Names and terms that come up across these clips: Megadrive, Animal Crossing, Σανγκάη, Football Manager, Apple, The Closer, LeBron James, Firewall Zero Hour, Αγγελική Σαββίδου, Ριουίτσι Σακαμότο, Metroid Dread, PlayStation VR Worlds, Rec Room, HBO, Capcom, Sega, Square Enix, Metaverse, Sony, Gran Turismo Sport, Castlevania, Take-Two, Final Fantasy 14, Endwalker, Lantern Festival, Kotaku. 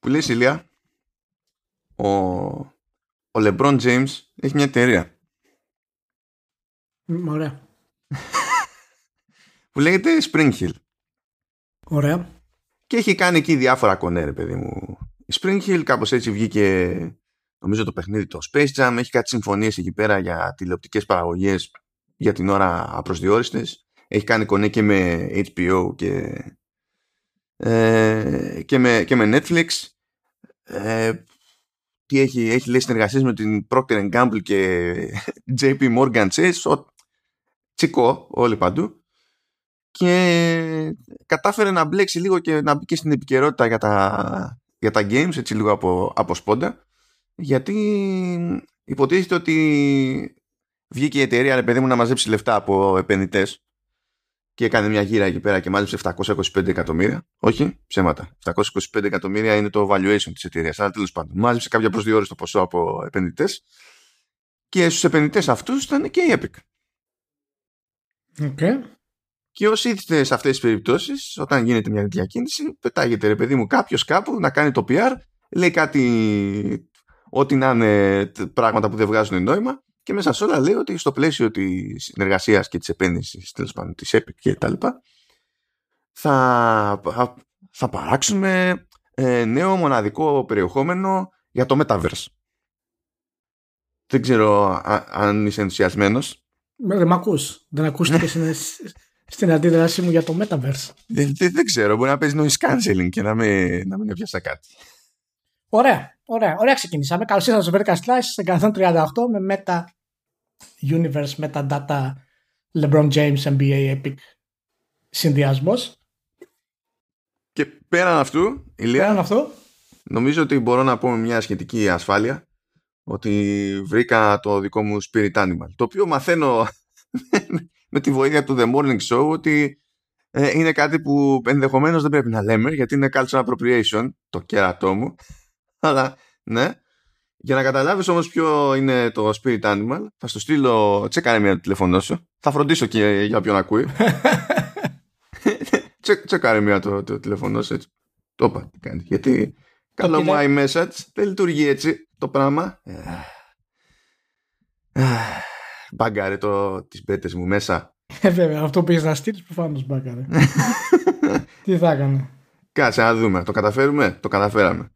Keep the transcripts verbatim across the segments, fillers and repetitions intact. που λέει Σιλία, ο, ο LeBron James έχει μια εταιρεία. Ωραία. Που λέγεται Springhill. Ωραία. Και έχει κάνει εκεί διάφορα κονέρ, παιδί μου. Η Springhill, κάπως έτσι βγήκε, νομίζω, το παιχνίδι το Space Jam. Έχει κάτι συμφωνίες εκεί πέρα για τηλεοπτικές παραγωγές για την ώρα απροσδιόριστες. Έχει κάνει κονέ και με H B O και, ε, και, με, και με Netflix. Ε, τι έχει, έχει λέει συνεργασίες με την Procter εντ Gamble και J P Morgan Chase. Ο, τσικό, όλοι παντού. Και κατάφερε να μπλέξει λίγο και να μπει και στην επικαιρότητα για τα, για τα games, έτσι λίγο από, από σπόντα. Γιατί υποτίθεται ότι βγήκε η εταιρεία, ρε παιδί μου, να μαζέψει λεφτά από επενδυτές. Και έκανε μια γύρα εκεί πέρα και μάλιστα επτακόσια είκοσι πέντε εκατομμύρια. Όχι, ψέματα. επτακόσια είκοσι πέντε εκατομμύρια είναι το valuation της εταιρείας. Αλλά τέλος πάντων, μάζεψε κάποια προσδιορίστο ποσό από επενδυτές. Και στους επενδυτές αυτούς ήταν και η Epic. Okay. Και όσοι ήρθετε σε αυτές τις περιπτώσεις, όταν γίνεται μια διακίνηση, πετάγεται, ρε παιδί μου, κάποιος κάπου να κάνει το P R, λέει κάτι, ό,τι να είναι πράγματα που δεν βγάζουν νόημα. Και μέσα σε όλα λέει ότι στο πλαίσιο της συνεργασίας και της επένδυσης, τέλος πάντων, της Epic και τα λοιπά, θα, θα παράξουμε ε, νέο μοναδικό περιεχόμενο για το Metaverse. Δεν ξέρω α, αν είσαι ενθουσιασμένος. Δεν μ' ακούς. Δεν ακούστηκε στην, στην αντίδρασή μου για το Metaverse. Δεν, δεν, δεν ξέρω. Μπορεί να παίζει noise cancelling και να μην, να μην έπιασα κάτι. Ωραία. Ωραία, ωραία ξεκινήσαμε. Καλώς ήρθατε στο Vertical Slice εκατόν τριάντα οκτώ με Meta Universe, Meta Data, LeBron James, N B A, Epic συνδυασμός. Και πέραν αυτού, Ηλία, πέραν αυτού, νομίζω ότι μπορώ να πω με μια σχετική ασφάλεια ότι βρήκα το δικό μου Spirit Animal, το οποίο μαθαίνω με τη βοήθεια του The Morning Show ότι ε, είναι κάτι που ενδεχομένως δεν πρέπει να λέμε γιατί είναι cultural appropriation, το κέρατό μου. Αλλά, ναι. Για να καταλάβεις όμως ποιο είναι το Spirit Animal, θα στο στείλω, τσέκανε μια το τηλεφωνό σου. Θα φροντίσω και για ποιον ακούει. Τσέ, τσέκανε μια το, το τηλεφωνό σου, έτσι. Το είπα, κάνει. Γιατί καλό μου iMessage δεν λειτουργεί έτσι το πράγμα. Μπάγκαρε το τις μπέτες μου μέσα. Βέβαια, αυτό που είσαι να στείλεις προφανώς μπάγκαρε. Τι θα έκανε. Κάτσε να δούμε. Το καταφέρουμε. Το καταφέραμε.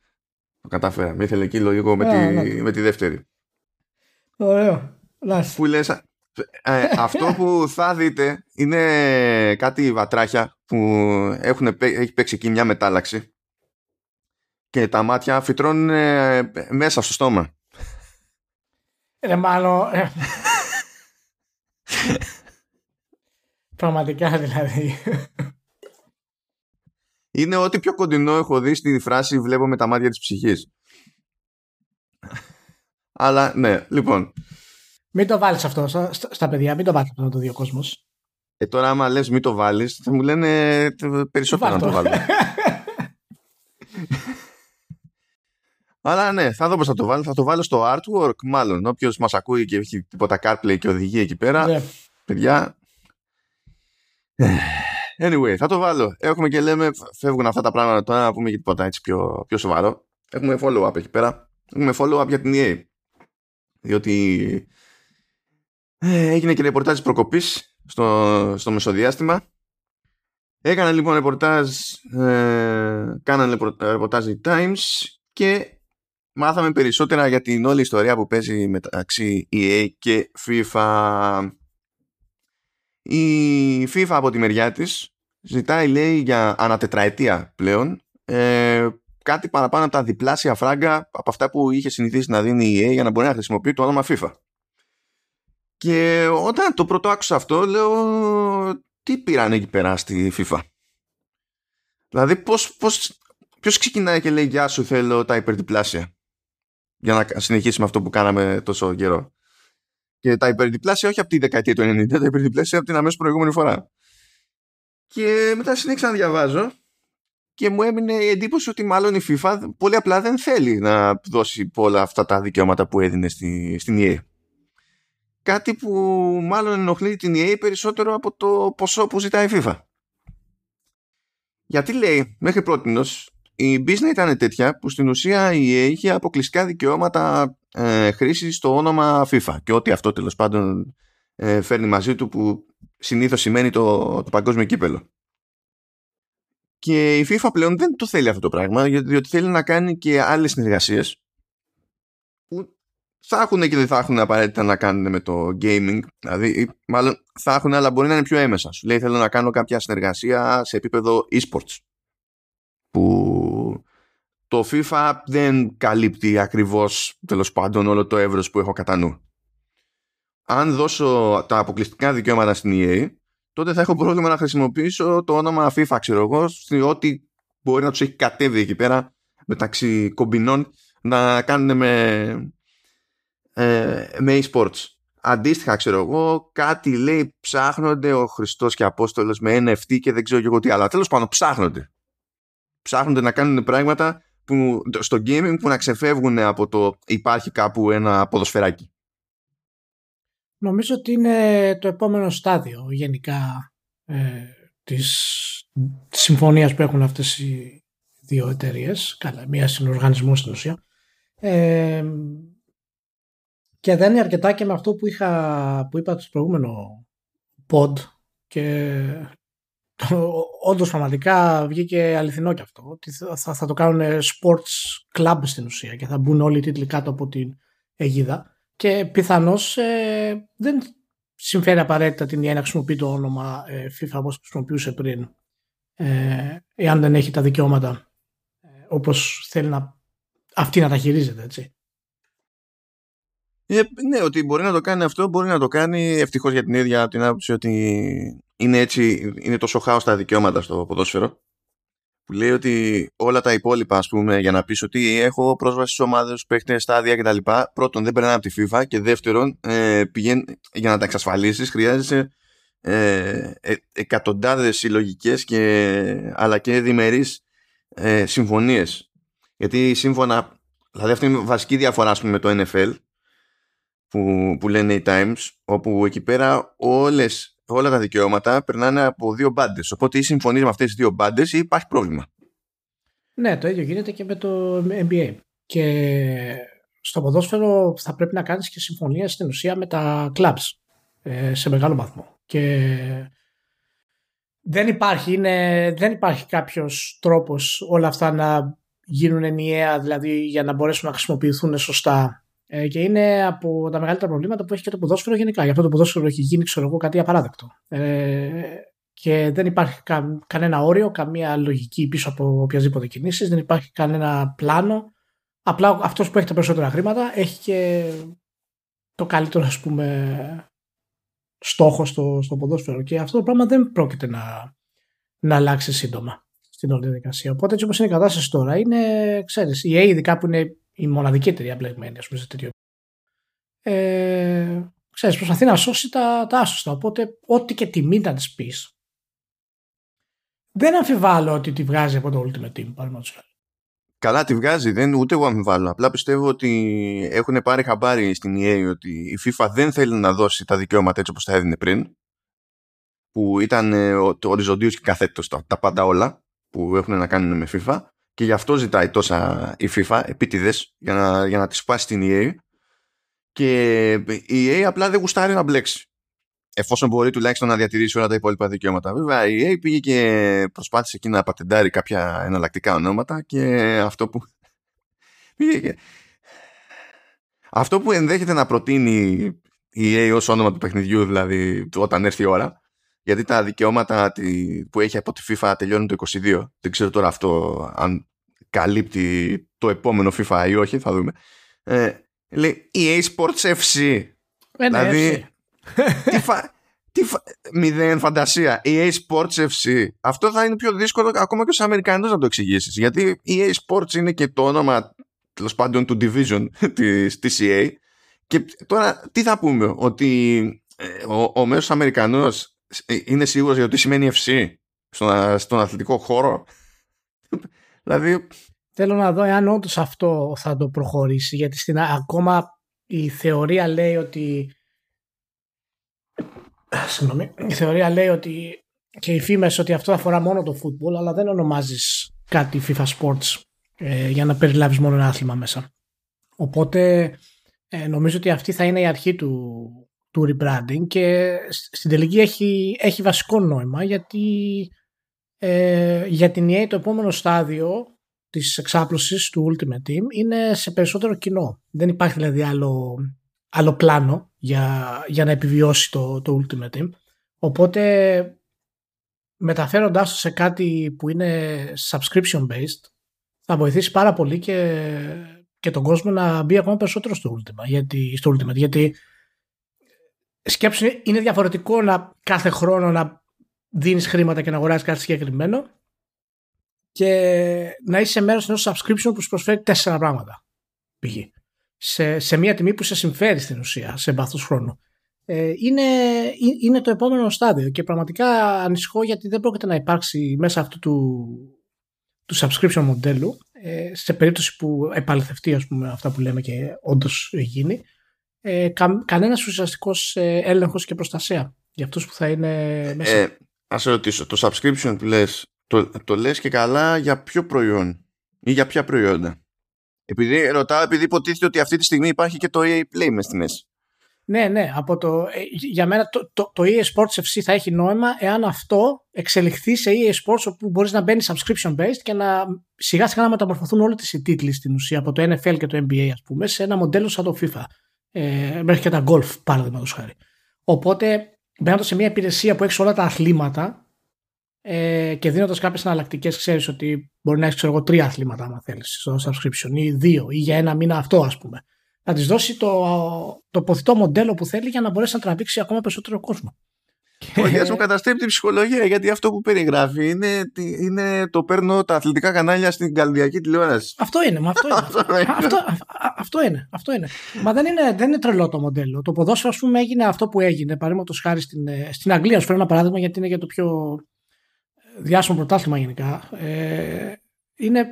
Το καταφέραμε. Ήθελε εκεί λογικό με, yeah, τη, yeah. με τη δεύτερη. Ωραίο. Που λες, ε, ε, αυτό που θα δείτε είναι κάτι βατράχια που έχουν, έχει παίξει εκεί μια μετάλλαξη και τα μάτια φυτρώνουν ε, μέσα στο στόμα. Ρε μάλλον... Πραγματικά δηλαδή... Είναι ό,τι πιο κοντινό έχω δει στη φράση «Βλέπω με τα μάτια της ψυχής». Αλλά ναι, λοιπόν. Μην το βάλεις αυτό στα, στα παιδιά, μην το βάλεις αυτό να το δει ο κόσμος. Ε, τώρα άμα λες μην το βάλεις, θα μου λένε περισσότερο να το βάλω. Αλλά ναι, θα δω πώς θα το βάλω. Θα το βάλω στο artwork μάλλον. Όποιος μας ακούει και έχει τίποτα CarPlay και οδηγεί εκεί πέρα. Yeah. Παιδιά... Anyway, θα το βάλω. Έχουμε και λέμε, φεύγουν αυτά τα πράγματα τώρα να πούμε και τίποτα έτσι πιο, πιο σοβαρό. Έχουμε follow-up εκεί πέρα. Έχουμε follow-up για την E A. Διότι ε, έγινε και ρεπορτάζ προκοπής στο, στο μεσοδιάστημα. Έκανα λοιπόν ρεπορτάζ, ε, κάνανε ρεπορτάζ οι Times και μάθαμε περισσότερα για την όλη ιστορία που παίζει μεταξύ E A και FIFA. Η FIFA από τη μεριά της ζητάει, λέει, για ανατετραετία πλέον ε, κάτι παραπάνω από τα διπλάσια φράγκα από αυτά που είχε συνηθίσει να δίνει η E A για να μπορεί να χρησιμοποιεί το όνομα FIFA. Και όταν το πρώτο άκουσα αυτό, λέω, τι πήραν εκεί πέρα στη FIFA. Δηλαδή πώς, πώς, ποιος ξεκινάει και λέει γεια σου, θέλω τα υπερδιπλάσια για να συνεχίσουμε αυτό που κάναμε τόσο καιρό. Και τα υπερδιπλάσια όχι από τη δεκαετία του ενενήντα, τα υπερδιπλάσια από την αμέσως προηγούμενη φορά. Και μετά συνέχισα να διαβάζω και μου έμεινε η εντύπωση ότι μάλλον η FIFA πολύ απλά δεν θέλει να δώσει όλα αυτά τα δικαιώματα που έδινε στη, στην E A. Κάτι που μάλλον ενοχλεί την E A περισσότερο από το ποσό που ζητάει η FIFA. Γιατί λέει, μέχρι πρότινος, Η business ήταν τέτοια που στην ουσία η ι έι είχε αποκλειστικά δικαιώματα ε, χρήσης στο όνομα FIFA και ό,τι αυτό τέλος πάντων ε, φέρνει μαζί του, που συνήθως σημαίνει το, το παγκόσμιο κύπελο. Και η FIFA πλέον δεν το θέλει αυτό το πράγμα, διότι θέλει να κάνει και άλλες συνεργασίες που θα έχουν και δεν θα έχουν απαραίτητα να κάνουν με το gaming. Δηλαδή, μάλλον θα έχουν, αλλά μπορεί να είναι πιο έμεσα. Σου λέει θέλω να κάνω κάποια συνεργασία σε επίπεδο e-sports, που το FIFA δεν καλύπτει ακριβώς τέλος πάντων όλο το εύρος που έχω κατά νου. Αν δώσω τα αποκλειστικά δικαιώματα στην ι έι, τότε θα έχω πρόβλημα να χρησιμοποιήσω το όνομα FIFA, ξέρω εγώ, ό,τι μπορεί να τους έχει κατέβει εκεί πέρα μεταξύ κομπινών να κάνουν με, ε, με e-sports. Αντίστοιχα, ξέρω εγώ, κάτι λέει ψάχνονται ο Χριστός και Απόστολος με εν εφ τι και δεν ξέρω και εγώ τι, αλλά τέλος πάντων ψάχνονται. Ψάχνονται να κάνουν πράγματα που, στο gaming, που να ξεφεύγουν από το υπάρχει κάπου ένα ποδοσφαιράκι. Νομίζω ότι είναι το επόμενο στάδιο γενικά ε, της, της συμφωνίας που έχουν αυτές οι δύο εταιρείες. Καλά, μία συνοργανισμό στην ουσία. Ε, και δεν είναι αρκετά και με αυτό που, είχα, που είπα στο προηγούμενο pod και... Όντως πραγματικά βγήκε αληθινό και αυτό, ότι θα, θα το κάνουν sports club στην ουσία και θα μπουν όλοι οι τίτλοι κάτω από την αιγίδα και πιθανώς ε, δεν συμφέρει απαραίτητα την ι έι να χρησιμοποιεί το όνομα ε, FIFA όπως χρησιμοποιούσε πριν, ε, εάν δεν έχει τα δικαιώματα ε, όπως θέλει να, αυτή να τα χειρίζεται, έτσι. Ε, ναι, ότι μπορεί να το κάνει αυτό, μπορεί να το κάνει, ευτυχώς για την ίδια την άποψη ότι είναι έτσι, είναι τόσο χάος τα δικαιώματα στο ποδόσφαιρο που λέει ότι όλα τα υπόλοιπα, ας πούμε, για να πεις ότι έχω πρόσβαση στις ομάδες, παίχτες, στάδια κτλ. Πρώτον, δεν περνάνε από τη FIFA και δεύτερον, ε, πηγαίνει, για να τα εξασφαλίσεις χρειάζεσαι ε, ε, εκατοντάδες συλλογικές και, αλλά και διμερείς ε, συμφωνίες. Γιατί σύμφωνα, δηλαδή αυτή είναι η βασική διαφορά, ας πούμε, με το εν εφ ελ που, που λένε οι Times, όπου εκεί πέρα όλες όλα τα δικαιώματα περνάνε από δύο μπάντες. Οπότε ή συμφωνείς με αυτές τις δύο μπάντες ή υπάρχει πρόβλημα. Ναι, το ίδιο γίνεται και με το εν μπι έι. Και στο ποδόσφαιρο θα πρέπει να κάνεις και συμφωνία στην ουσία με τα clubs σε μεγάλο βαθμό. Και δεν υπάρχει, είναι, δεν υπάρχει κάποιος τρόπος όλα αυτά να γίνουν ενιαία, δηλαδή για να μπορέσουν να χρησιμοποιηθούν σωστά. Και είναι από τα μεγαλύτερα προβλήματα που έχει και το ποδόσφαιρο γενικά. Γι' αυτό το ποδόσφαιρο έχει γίνει, ξέρω εγώ, κάτι απαράδεκτο. Ε, και δεν υπάρχει κα, κανένα όριο, καμία λογική πίσω από οποιασδήποτε κινήσεις, δεν υπάρχει κανένα πλάνο. Απλά αυτός που έχει τα περισσότερα χρήματα έχει και το καλύτερο, ας πούμε, στόχο στο, στο ποδόσφαιρο. Και αυτό το πράγμα δεν πρόκειται να, να αλλάξει σύντομα στην όλη διαδικασία. Οπότε, έτσι όπως είναι η κατάσταση τώρα, είναι, ξέρεις, η ι έι, ειδικά που είναι η μοναδική εταιρεία μπλεγμένη, ας πούμε, σε τέτοιο. Ε, ξέρεις, προσπαθεί να σώσει τα, τα άσωστα. Οπότε, ό,τι και τιμή να της πεις, δεν αμφιβάλλω ότι τη βγάζει από το Ultimate Team. Καλά, τη βγάζει, δεν, ούτε εγώ αμφιβάλλω. Απλά πιστεύω ότι έχουν πάρει χαμπάρι στην ι έι ότι η FIFA δεν θέλει να δώσει τα δικαιώματα έτσι όπως τα έδινε πριν, που ήταν οριζοντίως και καθέτος τα, τα πάντα όλα που έχουν να κάνουν με FIFA. Και γι' αυτό ζητάει τόσα η FIFA, επίτηδες, για να, για να τη σπάσει την ι έι. Και η ι έι απλά δεν γουστάρει να μπλέξει. Εφόσον μπορεί τουλάχιστον να διατηρήσει όλα τα υπόλοιπα δικαιώματα. Βέβαια, η ι έι πήγε και προσπάθησε εκεί να πατεντάρει κάποια εναλλακτικά ονόματα και αυτό που. αυτό που ενδέχεται να προτείνει η ι έι ως όνομα του παιχνιδιού, δηλαδή όταν έρθει η ώρα. Γιατί τα δικαιώματα που έχει από τη FIFA τελειώνουν το είκοσι δύο. Δεν ξέρω τώρα αυτό αν καλύπτει το επόμενο FIFA ή όχι, θα δούμε. Ε, λέει ι έι Sports εφ σι. Ε, δηλαδή, τι φα, τι φα, μηδέν φαντασία. ι έι Sports εφ σι. Αυτό θα είναι πιο δύσκολο ακόμα και στους Αμερικανούς να το εξηγήσεις. Γιατί ι έι Sports είναι και το όνομα, τέλος πάντων, του division της, της ι έι. Και τώρα τι θα πούμε, ότι ε, ο, ο μέσος Αμερικανός είναι σίγουρος για το τι σημαίνει εφ σι στον, στον αθλητικό χώρο. Δηλαδή, θέλω να δω εάν όντως αυτό θα το προχωρήσει, γιατί στην, ακόμα η θεωρία λέει ότι συγγνώμη, η θεωρία λέει ότι και οι φήμες ότι αυτό αφορά μόνο το football, αλλά δεν ονομάζεις κάτι FIFA Sports ε, για να περιλάβεις μόνο ένα άθλημα μέσα. Οπότε ε, νομίζω ότι αυτή θα είναι η αρχή του, του rebranding και στην τελική έχει, έχει βασικό νόημα, γιατί ε, για την ι έι το επόμενο στάδιο της εξάπλωσης του Ultimate Team είναι σε περισσότερο κοινό. Δεν υπάρχει δηλαδή άλλο, άλλο πλάνο για, για να επιβιώσει το, το Ultimate Team. Οπότε μεταφέροντάς το σε κάτι που είναι subscription based θα βοηθήσει πάρα πολύ και, και τον κόσμο να μπει ακόμα περισσότερο στο Ultimate. Γιατί, στο Ultimate, γιατί σκέψου, είναι διαφορετικό να κάθε χρόνο να δίνεις χρήματα και να αγοράζεις κάτι συγκεκριμένο και να είσαι μέρος ενός subscription που σου προσφέρει τέσσερα πράγματα π.χ. σε, σε μια τιμή που σε συμφέρει στην ουσία σε βάθος χρόνου. Ε, είναι, είναι το επόμενο στάδιο και πραγματικά ανησυχώ, γιατί δεν πρόκειται να υπάρξει μέσα αυτού του, του subscription μοντέλου ε, σε περίπτωση που επαληθευτεί, ας πούμε, αυτά που λέμε και όντως γίνει ε, κα, κανένας ουσιαστικός ε, έλεγχος και προστασία για αυτούς που θα είναι μέσα. Ε, ας ρωτήσω, το subscription που λες, Το, το λες και καλά για ποιο προϊόν ή για ποια προϊόντα? Επειδή ρωτάω, επειδή υποτίθεται ότι αυτή τη στιγμή υπάρχει και το ι έι Play μες στη μέση. Ναι, ναι. Από το, για μένα το, το, το ι έι Sports εφ σι θα έχει νόημα εάν αυτό εξελιχθεί σε ι έι Sports, όπου μπορείς να μπαίνεις subscription based και να σιγά σιγά να μεταμορφωθούν όλοι τις οι τίτλοι στην ουσία, από το εν εφ ελ και το εν μπι έι, ας πούμε, σε ένα μοντέλο σαν το FIFA. Ε, μέχρι και τα golf, παραδείγματος χάρη. Οπότε μπαίνοντας σε μια υπηρεσία που έχει όλα τα αθλήματα και δίνοντας κάποιες εναλλακτικές, ξέρεις ότι μπορεί να έχεις, ξέρω εγώ, τρία αθλήματα άμα θέλεις στο subscription ή δύο ή για ένα μήνα αυτό, ας πούμε. Να της δώσει το, το ποθητό μοντέλο που θέλει για να μπορέσει να τραβήξει ακόμα περισσότερο κόσμο. Όχι, ας μου καταστρέψει την ψυχολογία, γιατί αυτό που περιγράφει είναι, είναι το παίρνω τα αθλητικά κανάλια στην καλωδιακή τηλεόραση. Αυτό είναι, μα αυτό είναι. αυτό, α, α, αυτό είναι, αυτό είναι. Μα δεν είναι, δεν είναι τρελό το μοντέλο. Το ποδόσφαιρο, ας πούμε, έγινε αυτό που έγινε, παραδείγματος χάρη στην, στην Αγγλία. Σου φέρω ένα παράδειγμα, γιατί είναι για το πιο διάσημο πρωτάθλημα γενικά. Ε, είναι,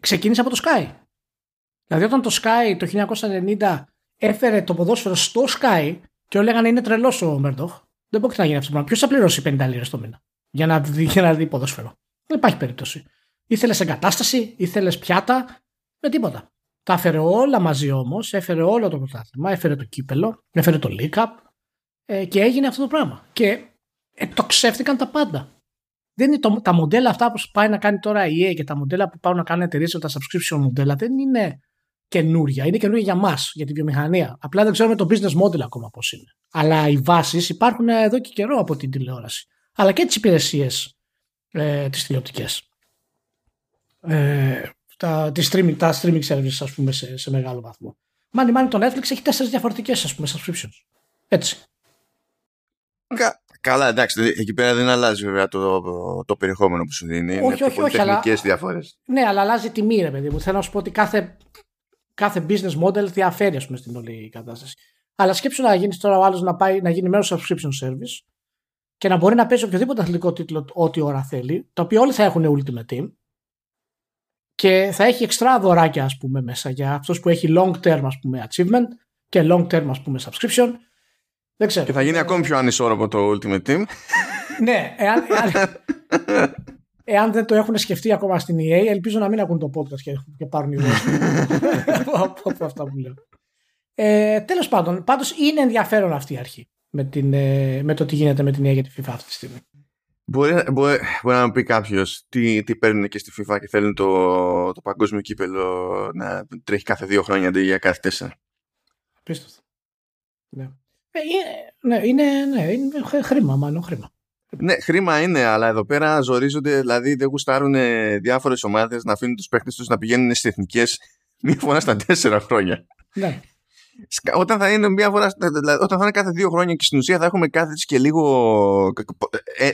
ξεκίνησε από το Sky. Δηλαδή όταν το Sky το χίλια εννιακόσια ενενήντα έφερε το ποδόσφαιρο στο Sky και όλοι λέγανε είναι τρελός ο Μέρντοχ, δεν μπορεί να γίνει αυτό. Ποιος θα πληρώσει πενήντα λίρες το μήνα για να, για να δει ποδόσφαιρο? Δεν υπάρχει περίπτωση. Ήθελες εγκατάσταση, ήθελες πιάτα, με τίποτα. Τα έφερε όλα μαζί όμως, έφερε όλο το πρωτάθλημα, έφερε το κύπελο, έφερε το League Cup ε, και έγινε αυτό το πράγμα. Και εκτοξεύτηκαν τα πάντα. Δεν είναι το, τα μοντέλα αυτά που πάει να κάνει τώρα η ι έι και τα μοντέλα που πάουν να κάνουν εταιρείες, τα subscription μοντέλα, δεν είναι καινούρια. Είναι καινούρια για μας, για τη βιομηχανία. Απλά δεν ξέρουμε το business model ακόμα πώς είναι. Αλλά οι βάσεις υπάρχουν εδώ και καιρό από την τηλεόραση. Αλλά και τις υπηρεσίες ε, τις τηλεοπτικές. Ε, τα, τις streaming, τα streaming services, ας πούμε, σε, σε μεγάλο βαθμό. Μάνι μάνι το Netflix έχει τέσσερις διαφορετικές, ας πούμε, subscriptions. Έτσι. Κα, καλά, εντάξει, εκεί πέρα δεν αλλάζει βέβαια το, το, το περιεχόμενο που σου δίνει. Όχι, είναι όχι, όχι, όχι, τεχνικές διαφορές. Ναι, αλλά αλλάζει τιμή, ρε παιδί μου. Θέλω να σου πω ότι κάθε, κάθε business model διαφέρει, ας πούμε, στην όλη κατάσταση. Αλλά σκέψου να γίνει τώρα ο άλλος να, πάει, να γίνει μέρος subscription service και να μπορεί να παίζει οποιοδήποτε αθλητικό τίτλο ό,τι ώρα θέλει, το οποίο όλοι θα έχουν Ultimate Team και θα έχει εξτρά δωράκια, ας πούμε, μέσα για αυτός που έχει long term, ας πούμε, achievement και long term, ας πούμε, subscription. Δεν ξέρω. Και θα γίνει ακόμη πιο ανισόρροπο το Ultimate Team. Ναι, εάν, εάν, εάν δεν το έχουν σκεφτεί ακόμα στην ι έι, ελπίζω να μην ακούν το podcast και, και πάρουν ιδέες από αυτά που λέω. Ε, τέλος πάντων, πάντως είναι ενδιαφέρον αυτή η αρχή με, την, με το τι γίνεται με την ι έι για τη FIFA αυτή τη στιγμή. Μπορεί, μπορεί, μπορεί να μου πει κάποιος τι, τι παίρνουν και στη FIFA και θέλουν το, το παγκόσμιο κύπελο να τρέχει κάθε δύο χρόνια αντί για κάθε τέσσερα. Απίστευτο. Ναι. Είναι, είναι, ναι, είναι χρήμα, μάλλον χρήμα. Ναι, χρήμα είναι, αλλά εδώ πέρα ζορίζονται, δηλαδή δεν γουστάρουν διάφορες ομάδες να αφήνουν τους παίκτες τους να πηγαίνουν στις εθνικές μία φορά στα τέσσερα χρόνια. Ναι. Όταν θα είναι, μία φορά, όταν θα είναι κάθε δύο χρόνια και στην ουσία θα έχουμε κάθε και λίγο ε,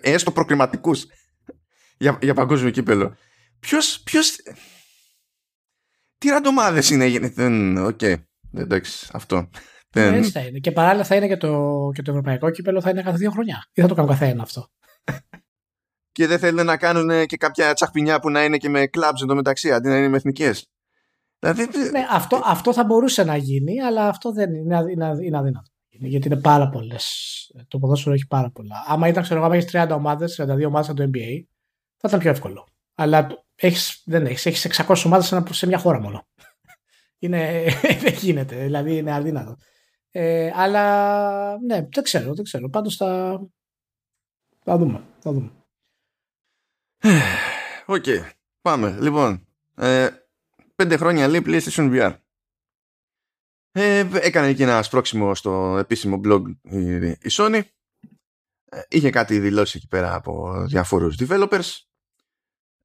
έστω προκριματικούς για, για παγκόσμιο κύπελο. Ποιος, ποιος, τι ραντομάδες είναι, οκ, okay, εντάξει, αυτό. Έτσι θα είναι. Και παράλληλα θα είναι και το, και το ευρωπαϊκό κύπελο, θα είναι κάθε δύο χρονιά. Ή θα το κάνουν κάθε ένα αυτό. Και δεν θέλουν να κάνουν και κάποια τσαχπινιά που να είναι και με κλαμπς εντωμεταξύ, αντί να είναι με εθνικές. Δηλαδή... Ναι, αυτό, αυτό θα μπορούσε να γίνει, αλλά αυτό δεν είναι, είναι, είναι αδύνατο. Γιατί είναι πάρα πολλές. Το ποδόσφαιρο έχει πάρα πολλά. Άμα ήταν, ξέρω εγώ, έχει τριάντα ομάδες, τριάντα δύο ομάδες από το εν μπι έι, θα ήταν πιο εύκολο. αλλά έχεις, δεν έχεις, έχεις εξακόσιες ομάδες σε μια χώρα μόνο. Είναι, δεν γίνεται, δηλαδή είναι αδύνατο. Ε, αλλά ναι, δεν ξέρω, δεν ξέρω. Πάντως θα, θα δούμε, θα δούμε. Οκ, okay, πάμε. Λοιπόν, ε, πέντε χρόνια λέει PlayStation βι αρ. Ε, έκανε και ένα σπρόξιμο στο επίσημο blog η, η Sony. Ε, είχε κάτι δηλώσει εκεί πέρα από διάφορους developers.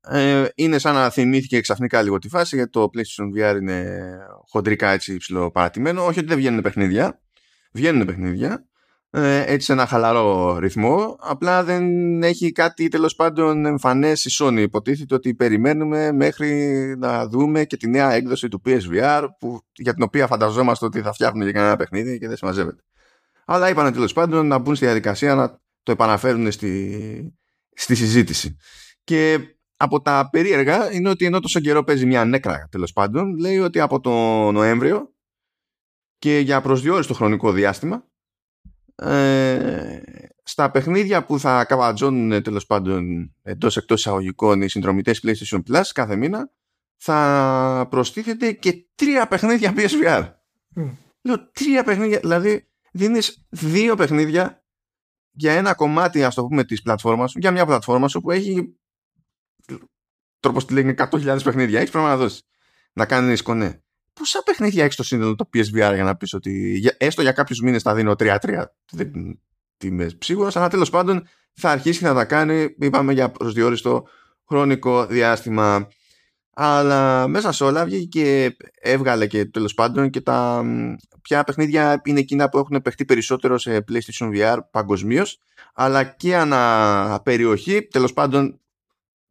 Ε, είναι σαν να θυμήθηκε ξαφνικά λίγο τη φάση, γιατί το PlayStation βι αρ είναι χοντρικά έτσι υψηλό παρατημένο. Όχι ότι δεν βγαίνουν παιχνίδια. Βγαίνουν παιχνίδια. Ε, έτσι σε ένα χαλαρό ρυθμό. Απλά δεν έχει κάτι τέλος πάντων εμφανές η Sony. Υποτίθεται ότι περιμένουμε μέχρι να δούμε και τη νέα έκδοση του πι ες βι αρ που, για την οποία φανταζόμαστε ότι θα φτιάχνουν για κανένα παιχνίδι και δεν συμμαζεύεται. Αλλά είπαν τέλος πάντων να μπουν στη διαδικασία να το επαναφέρουν στη, στη συζήτηση. Και από τα περίεργα είναι ότι ενώ τόσο καιρό παίζει μια νέκρα τέλος πάντων, λέει ότι από τον Νοέμβριο και για προσδιόριστο χρονικό διάστημα Ε, στα παιχνίδια που θα καβατζώνουν τέλος πάντων εντός εκτός εισαγωγικών οι συνδρομητές PlayStation Plus κάθε μήνα θα προστίθεται και τρία παιχνίδια πι ες βι αρ. Mm. Λέω τρία παιχνίδια, δηλαδή δίνεις δύο παιχνίδια για ένα κομμάτι, ας το πούμε, της πλατφόρμας, για μια πλατφόρμα σου που έχει τρόπος τη λέγει εκατό χιλιάδες παιχνίδια. Έχεις πράγμα να δώσεις, να κάνεις κονέ. Πόσα παιχνίδια έχει στο σύνολο το πι ες βι αρ για να πεις ότι έστω για κάποιους μήνες θα δίνω τρία τρία. Δεν είμαι σίγουρος, αλλά τέλος πάντων θα αρχίσει να τα κάνει, είπαμε, για προσδιόριστο χρονικό διάστημα. Αλλά μέσα σε όλα βγήκε και έβγαλε και τέλος πάντων και τα ποια παιχνίδια είναι εκείνα που έχουν παιχτεί περισσότερο σε PlayStation βι αρ παγκοσμίως, αλλά και ανά περιοχή, τέλος πάντων,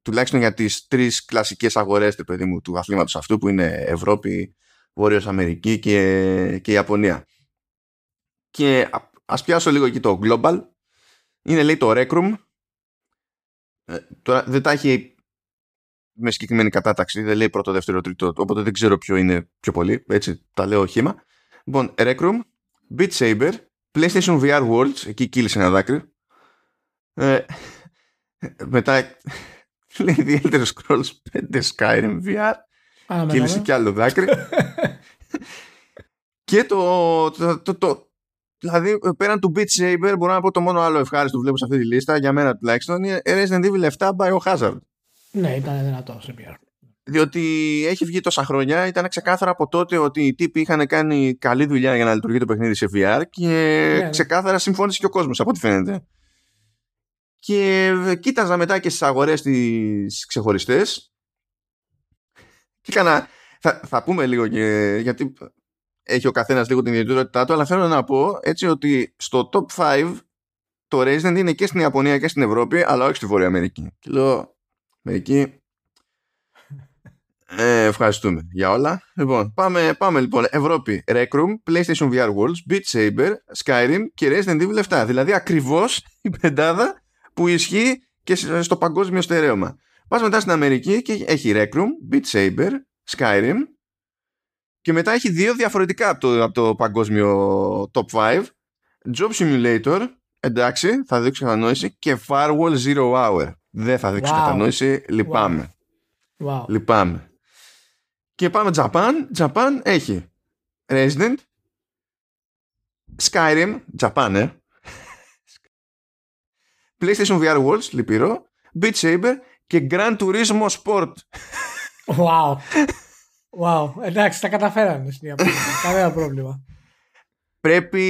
τουλάχιστον για τις τρεις κλασικές αγορές παιδί μου, του αθλήματος αυτού που είναι Ευρώπη, Βόρειος Αμερική και, και Ιαπωνία. Και ας πιάσω λίγο εκεί το Global. Είναι λέει το Rec Room. Ε, τώρα δεν τα έχει με συγκεκριμένη κατάταξη. Δεν λέει πρώτο, δεύτερο, τρίτο. Οπότε δεν ξέρω ποιο είναι πιο πολύ. Έτσι τα λέω χήμα. Λοιπόν, Rec Room, Beat Saber, PlayStation βι αρ Worlds. Εκεί κύλησε ένα δάκρυ. Ε, μετά λέει The Elder Scrolls πέντε Skyrim βι αρ. Κύλησε κι άλλο δάκρυ. Και το, το, το, το δηλαδή πέραν του Beat Saber μπορώ να πω το μόνο άλλο ευχάριστο που βλέπω σε αυτή τη λίστα για μένα τουλάχιστον είναι Resident Evil επτά Biohazard. Ναι, ήταν δυνατό σε βι αρ. Διότι έχει βγει τόσα χρόνια, ήταν ξεκάθαρα από τότε ότι οι τύποι είχαν κάνει καλή δουλειά για να λειτουργεί το παιχνίδι σε βι αρ και ναι, ξεκάθαρα συμφώνησε και ο κόσμος από ό,τι φαίνεται. Και κοίταζα μετά και στις αγορές τις ξεχωριστές και έκανα, θα, θα πούμε λίγο και, γιατί έχει ο καθένας λίγο την ιδιαιτερότητά του, αλλά θέλω να πω έτσι ότι στο top πέντε το Resident είναι και στην Ιαπωνία και στην Ευρώπη, αλλά όχι στη Βόρεια Αμερική. Και λέω, Αμερική, ε, ευχαριστούμε για όλα. Λοιπόν, πάμε, πάμε λοιπόν. Ευρώπη, Rec Room, PlayStation βι αρ Worlds, Beat Saber, Skyrim και Resident Evil επτά. Δηλαδή ακριβώς η πεντάδα που ισχύει και στο παγκόσμιο στερέωμα. Πας μετά στην Αμερική και έχει Rec Room, Beat Saber, Skyrim και μετά έχει δύο διαφορετικά από το, από το παγκόσμιο top πέντε. Job Simulator, εντάξει, θα δείξω κατανόηση, και Firewall Zero Hour. Δεν θα δείξω wow. κατανόηση, λυπάμαι. Wow. Λυπάμαι. Και πάμε Japan. Japan έχει Resident, Skyrim, Japan, ε. PlayStation βι αρ Worlds, λυπηρό, Beat Saber και Gran Turismo Sport. Wow. Wow. Εντάξει, τα καταφέραμε στην Ιαπωνία. Κανένα πρόβλημα. Πρέπει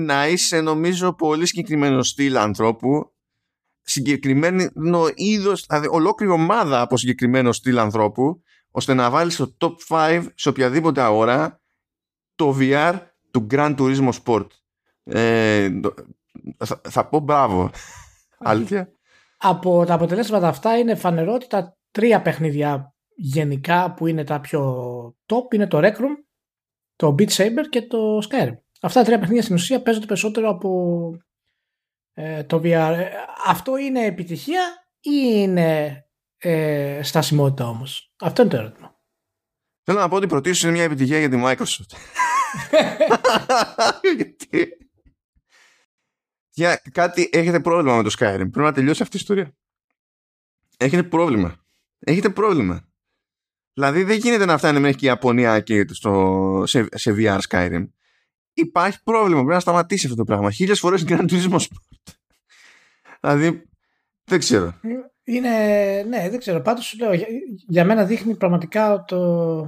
να είσαι, νομίζω, πολύ συγκεκριμένο στυλ ανθρώπου, συγκεκριμένο είδος, δηλαδή ολόκληρη ομάδα από συγκεκριμένο στυλ ανθρώπου, ώστε να βάλεις στο top πέντε σε οποιαδήποτε αγορά το βι αρ του Gran Turismo Sport. Ε, θα, θα πω μπράβο. Αλήθεια. Από τα αποτελέσματα αυτά είναι φανερό ότι τα τρία παιχνίδια γενικά που είναι τα πιο top είναι το Rec Room, το Beat Saber και το Skyrim. Αυτά τα τρία παιχνίδια στην ουσία παίζονται περισσότερο από ε, το βι αρ. Αυτό είναι επιτυχία ή είναι ε, στασιμότητα όμως? Αυτό είναι το ερώτημα. Θέλω να πω ότι πρωτίστως είναι μια επιτυχία για τη Microsoft. Γιατί? Για κάτι έχετε πρόβλημα με το Skyrim. Πρέπει να τελειώσει αυτή η ιστορία. Έχετε πρόβλημα. έχετε πρόβλημα. Δηλαδή δεν γίνεται να φτάνει μέχρι και η Ιαπωνία και στο, σε, σε βι αρ Skyrim. Υπάρχει πρόβλημα, πρέπει να σταματήσει αυτό το πράγμα. Χίλιες φορές Gran Turismo Sport. Δηλαδή δεν ξέρω. Είναι, ναι, δεν ξέρω. Πάντως σου λέω, για, για μένα δείχνει πραγματικά το,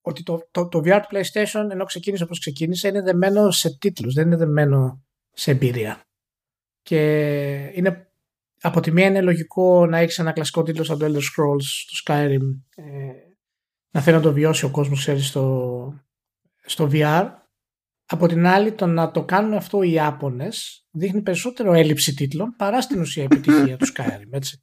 ότι το, το, το βι αρ PlayStation, ενώ ξεκίνησε όπως ξεκίνησε, είναι δεμένο σε τίτλους, δεν είναι δεμένο σε εμπειρία. Και είναι, από τη μία είναι λογικό να έχεις ένα κλασικό τίτλο σαν το Elder Scrolls, στο Skyrim, ε, να θέλει να το βιώσει ο κόσμος, ξέρεις, στο, στο βι αρ. Από την άλλη, το να το κάνουν αυτό οι Ιάπωνες δείχνει περισσότερο έλλειψη τίτλων παρά στην ουσία επιτυχία του Skyrim, έτσι.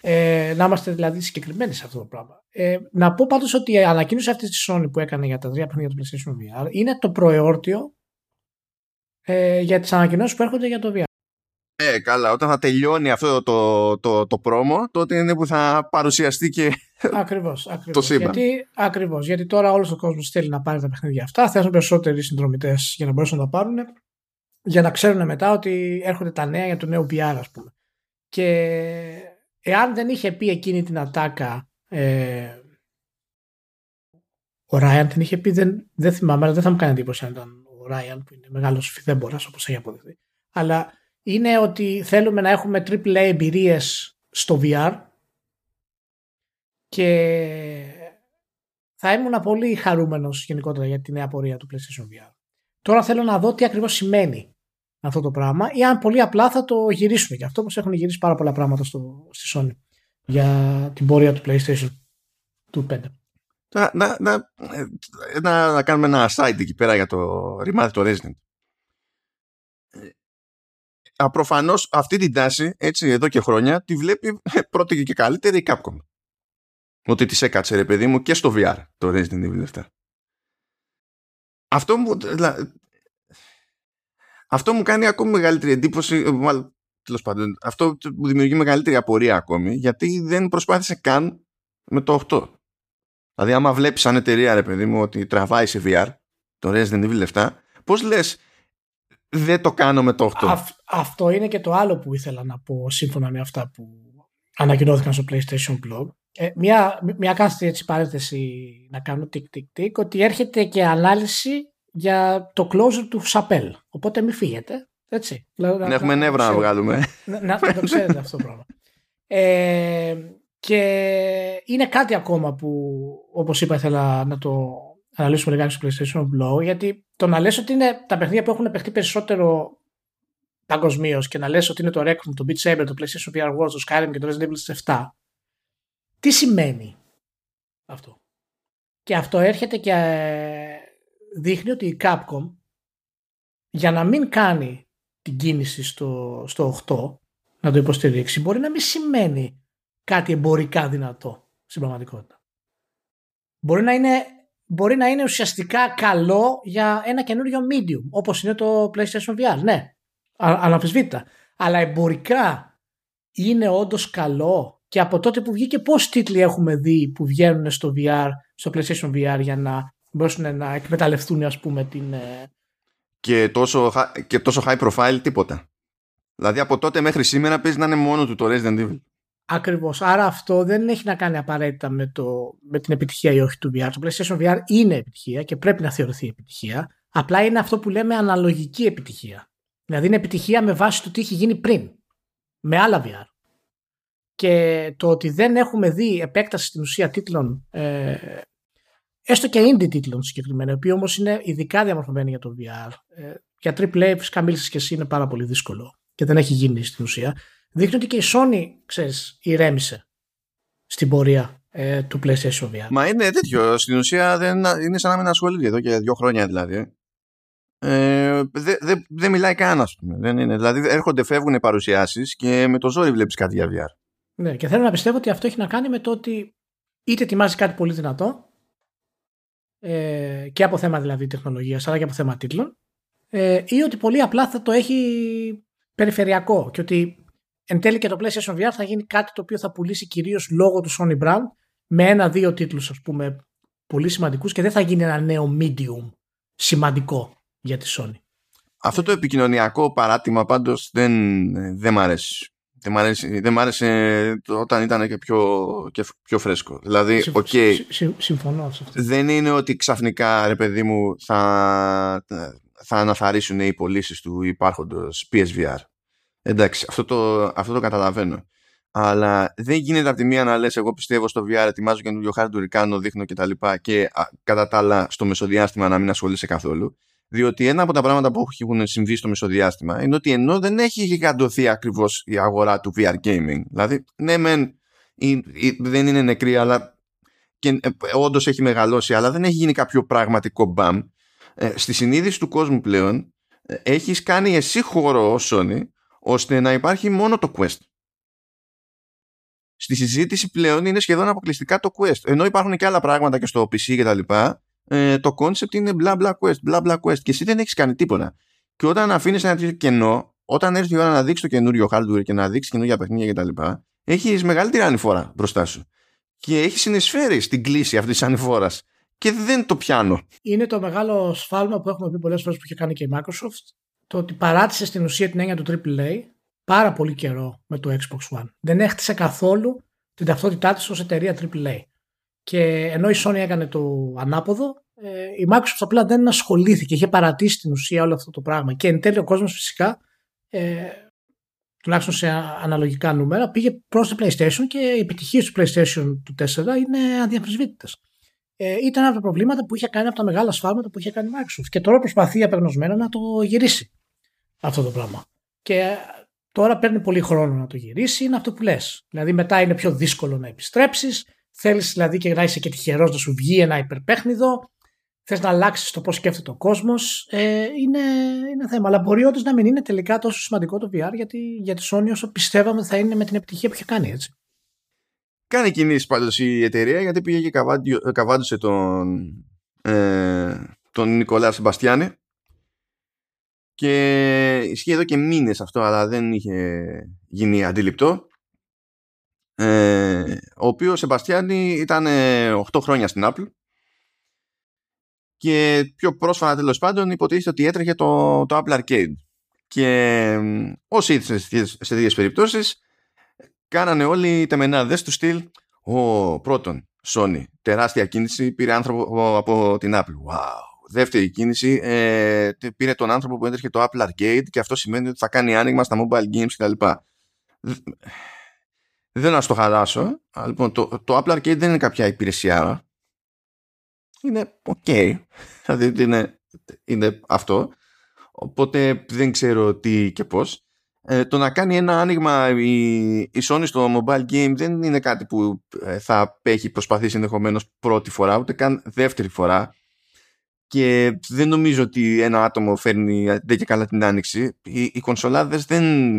Ε, να είμαστε δηλαδή συγκεκριμένοι σε αυτό το πράγμα. Ε, να πω πάντως ότι η ανακοίνωση αυτή τη Sony που έκανε για τα τρία παιχνίδια του PlayStation βι αρ είναι το προεόρτιο ε, για τις ανακοινώσεις που έρχονται για το βι αρ. Ε, καλά, όταν θα τελειώνει αυτό το, το, το πρόμο, τότε είναι που θα παρουσιαστεί και ακριβώς, ακριβώς. το σύμπαν. Γιατί, ακριβώς, γιατί τώρα όλος ο κόσμος θέλει να πάρει τα παιχνίδια αυτά, θέλουν περισσότεροι συνδρομητές για να μπορέσουν να τα πάρουν, για να ξέρουν μετά ότι έρχονται τα νέα για το νέο βι αρ, ας πούμε. Και εάν δεν είχε πει εκείνη την ατάκα, ε, ο Ράιαν την είχε πει, δεν, δεν θυμάμαι, αλλά δεν θα μου κάνει εντύπωση αν ήταν ο Ράιαν, που είναι μεγάλος φιδέμπορας, όπως έχει αποδειχθεί. Αλλά είναι ότι θέλουμε να έχουμε triple A εμπειρίες στο βι αρ και θα ήμουν πολύ χαρούμενος γενικότερα για τη νέα πορεία του PlayStation βι αρ. Τώρα θέλω να δω τι ακριβώς σημαίνει αυτό το πράγμα ή αν πολύ απλά θα το γυρίσουμε. Και αυτό όπως έχουν γυρίσει πάρα πολλά πράγματα στο, στη Sony για την πορεία του PlayStation του πέντε. Να, να, να, να, να κάνουμε ένα side εκεί πέρα για το ρημάδι το Resident. Προφανώς αυτή την τάση, έτσι, εδώ και χρόνια τη βλέπει πρώτη και καλύτερη η Capcom. Ότι της έκατσε, ρε παιδί μου, και στο βι αρ το Resident Evil επτά. Αυτό μου, δηλα... αυτό μου κάνει ακόμη μεγαλύτερη εντύπωση, μάλλον, τέλος πάντων, αυτό μου δημιουργεί μεγαλύτερη απορία ακόμη, γιατί δεν προσπάθησε καν με το οκτώ. Δηλαδή άμα βλέπεις σαν εταιρεία, ρε παιδί μου, ότι τραβάει σε βι αρ το Resident Evil επτά, πώς λες δεν το κάνω με το οκτώ? Α, αυτό είναι και το άλλο που ήθελα να πω σύμφωνα με αυτά που ανακοινώθηκαν στο PlayStation Blog. Ε, μια μια κάθε έτσι παρένθεση να κάνω τικ τικ τικ, ότι έρχεται και ανάλυση για το closer του Chappelle. Οπότε μην φύγετε. Έτσι. Δηλαδή, να, να έχουμε νεύρα να, να βγάλουμε. Να, να, να το ξέρετε αυτό το πράγμα. Ε, και είναι κάτι ακόμα που, όπως είπα, ήθελα να το αναλύσουμε λιγάκι στο PlayStation Blog, γιατί το να λες ότι είναι τα παιχνίδια που έχουν παιχτεί περισσότερο παγκοσμίως και να λες ότι είναι το Rec Room, το Beat Saber, το PlayStation βι αρ Worlds, το Skyrim και το Resident Evil επτά, τι σημαίνει αυτό? Και αυτό έρχεται και δείχνει ότι η Capcom, για να μην κάνει την κίνηση στο, στο οκτώ, να το υποστηρίξει, μπορεί να μην σημαίνει κάτι εμπορικά δυνατό στην πραγματικότητα. Μπορεί να είναι Μπορεί να είναι ουσιαστικά καλό για ένα καινούριο medium, όπως είναι το PlayStation βι αρ. Ναι, αναμφισβήτητα. Αλλά εμπορικά είναι όντως καλό? Και από τότε που βγήκε, πόσοι τίτλοι έχουμε δει που βγαίνουν στο βι αρ, στο PlayStation βι αρ, για να μπορέσουν να εκμεταλλευτούν, ας πούμε, την. Και τόσο, και τόσο high profile τίποτα. Δηλαδή από τότε μέχρι σήμερα παίζει να είναι μόνο του το Resident Evil. Ακριβώς. Άρα αυτό δεν έχει να κάνει απαραίτητα με, το, με την επιτυχία ή όχι του βι αρ. Το PlayStation βι αρ είναι επιτυχία και πρέπει να θεωρηθεί επιτυχία. Απλά είναι αυτό που λέμε αναλογική επιτυχία. Δηλαδή είναι επιτυχία με βάση το τι έχει γίνει πριν, με άλλα βι αρ. Και το ότι δεν έχουμε δει επέκταση στην ουσία τίτλων, ε, έστω και indie τίτλων συγκεκριμένα, οι οποίοι όμως είναι ειδικά διαμορφωμένοι για το βι αρ. Ε, για triple A, φυσικά μίλησες και εσύ, είναι πάρα πολύ δύσκολο και δεν έχει γίνει στην ουσία. Δείχνει ότι και η Sony, ξέρεις, ηρέμησε στην πορεία ε, του PlayStation βι αρ. Μα είναι τέτοιο. Στην ουσία δεν, είναι σαν να μην ασχολείται εδώ και δύο χρόνια δηλαδή. Ε, δεν δε, δε μιλάει καν, ας πούμε. Δεν είναι. Δηλαδή έρχονται, φεύγουν οι παρουσιάσεις και με το ζόρι βλέπεις κάτι για βι αρ. Ναι, και θέλω να πιστεύω ότι αυτό έχει να κάνει με το ότι είτε ετοιμάζει κάτι πολύ δυνατό, ε, και από θέμα δηλαδή τεχνολογίας, αλλά και από θέμα τίτλων, ε, ή ότι πολύ απλά θα το έχει περιφερειακό και ότι εν τέλει και το PlayStation βι αρ θα γίνει κάτι το οποίο θα πουλήσει κυρίως λόγω του Sony Brand, με ένα-δύο τίτλους, ας πούμε, πολύ σημαντικούς, και δεν θα γίνει ένα νέο medium σημαντικό για τη Sony. Αυτό το επικοινωνιακό παράτημα πάντως δεν, δεν μ' αρέσει. Δεν μ' άρεσε, δεν μ' άρεσε το, όταν ήταν και πιο, και πιο φρέσκο. Δηλαδή, συμ, okay, συ, συ, συμφωνώ σε αυτό. Δεν είναι ότι ξαφνικά, ρε παιδί μου, θα, θα αναθαρίσουν οι πωλήσεις του υπάρχοντος πι ες βι αρ. Εντάξει, αυτό το, αυτό το καταλαβαίνω. Αλλά δεν γίνεται από τη μία να λες, εγώ πιστεύω στο βι αρ, ετοιμάζω καινούριο hardware, κάνω, δείχνω κτλ. Και, τα λοιπά, και α, κατά τα άλλα στο μεσοδιάστημα να μην ασχολείσαι καθόλου. Διότι ένα από τα πράγματα που έχουν συμβεί στο μεσοδιάστημα είναι ότι ενώ δεν έχει γιγαντωθεί ακριβώς η αγορά του βι αρ gaming, δηλαδή ναι μεν δεν είναι νεκρή αλλά και, ε, όντως έχει μεγαλώσει, αλλά δεν έχει γίνει κάποιο πραγματικό μπαμ, ε, στη συνείδηση του κόσμου πλέον, ε, έχεις κάνει εσύ χώρο ως Sony ώστε να υπάρχει μόνο το Quest. Στη συζήτηση πλέον είναι σχεδόν αποκλειστικά το Quest, ενώ υπάρχουν και άλλα πράγματα και στο πι σι και τα λοιπά. Ε, το concept είναι bla bla quest, bla bla quest και εσύ δεν έχεις κάνει τίποτα. Και όταν αφήνεις ένα τέτοιο κενό, όταν έρθει η ώρα να δείξει το καινούριο hardware και να δείξει καινούργια παιχνίδια κτλ., έχεις μεγαλύτερη ανηφόρα μπροστά σου. Και έχεις συνεισφέρει στην κλίση αυτής της ανηφόρας. Και δεν το πιάνω. Είναι το μεγάλο σφάλμα που έχουμε πει πολλές φορές που είχε κάνει και η Microsoft, το ότι παράτησε στην ουσία την έννοια του τριπλ έι πάρα πολύ καιρό με το Xbox One. Δεν έχτισε καθόλου την ταυτότητά της ως εταιρεία τριπλ έι. Και ενώ η Sony έκανε το ανάποδο, η Microsoft απλά δεν ασχολήθηκε, είχε παρατήσει την ουσία όλο αυτό το πράγμα. Και εν τέλει ο κόσμος φυσικά, ε, τουλάχιστον σε αναλογικά νούμερα, πήγε προς το PlayStation και οι επιτυχίες του PlayStation του τέσσερα είναι αδιαμφισβήτητες. Ε, ήταν ένα από τα προβλήματα που είχε κάνει, από τα μεγάλα σφάλματα που είχε κάνει η Microsoft. Και τώρα προσπαθεί απεγνωσμένα να το γυρίσει αυτό το πράγμα. Και τώρα παίρνει πολύ χρόνο να το γυρίσει, είναι αυτό που λες. Δηλαδή μετά είναι πιο δύσκολο να επιστρέψεις. Θέλεις δηλαδή και να είσαι και τυχερός να σου βγει ένα υπερπέχνιδο. Θες να αλλάξεις το πώς σκέφτεται ο κόσμος. Ε, είναι ένα θέμα. Αλλά μπορεί όντως να μην είναι τελικά τόσο σημαντικό το βι αρ γιατί, για τη Sony όσο πιστεύαμε θα είναι με την επιτυχία που είχε κάνει, έτσι. Κάνει κινήσεις πάντως η εταιρεία, γιατί πήγε και καβάντισε τον, ε, τον Νικολά Σεμπαστιάνη. Και ισχύει εδώ και μήνες αυτό, αλλά δεν είχε γίνει αντιληπτό. Ε, ο οποίος Σεμπαστιάνη ήταν ε, οκτώ χρόνια στην Apple και πιο πρόσφατα τέλος πάντων υποτίθεται ότι έτρεχε το, το Apple Arcade και ε, όσοι ήρθαν σε, σε τέτοιες περιπτώσεις κάνανε όλοι οι τεμενάδες του στυλ. Ο πρώτον, Sony, τεράστια κίνηση, πήρε άνθρωπο από την Apple. Wow. Δεύτερη κίνηση, ε, πήρε τον άνθρωπο που έτρεχε το Apple Arcade και αυτό σημαίνει ότι θα κάνει άνοιγμα στα mobile games κτλ. Δεν να στο χαλάσω. Λοιπόν, το, το Apple Arcade δεν είναι κάποια υπηρεσία. Είναι ok. Δηλαδή είναι, είναι αυτό. Οπότε δεν ξέρω τι και πώς. Ε, το να κάνει ένα άνοιγμα η, η Sony στο mobile game δεν είναι κάτι που θα έχει προσπαθήσει ενδεχομένως πρώτη φορά, ούτε καν δεύτερη φορά. Και δεν νομίζω ότι ένα άτομο φέρνει δεν και καλά την άνοιξη. Οι, οι κονσολάδες δεν...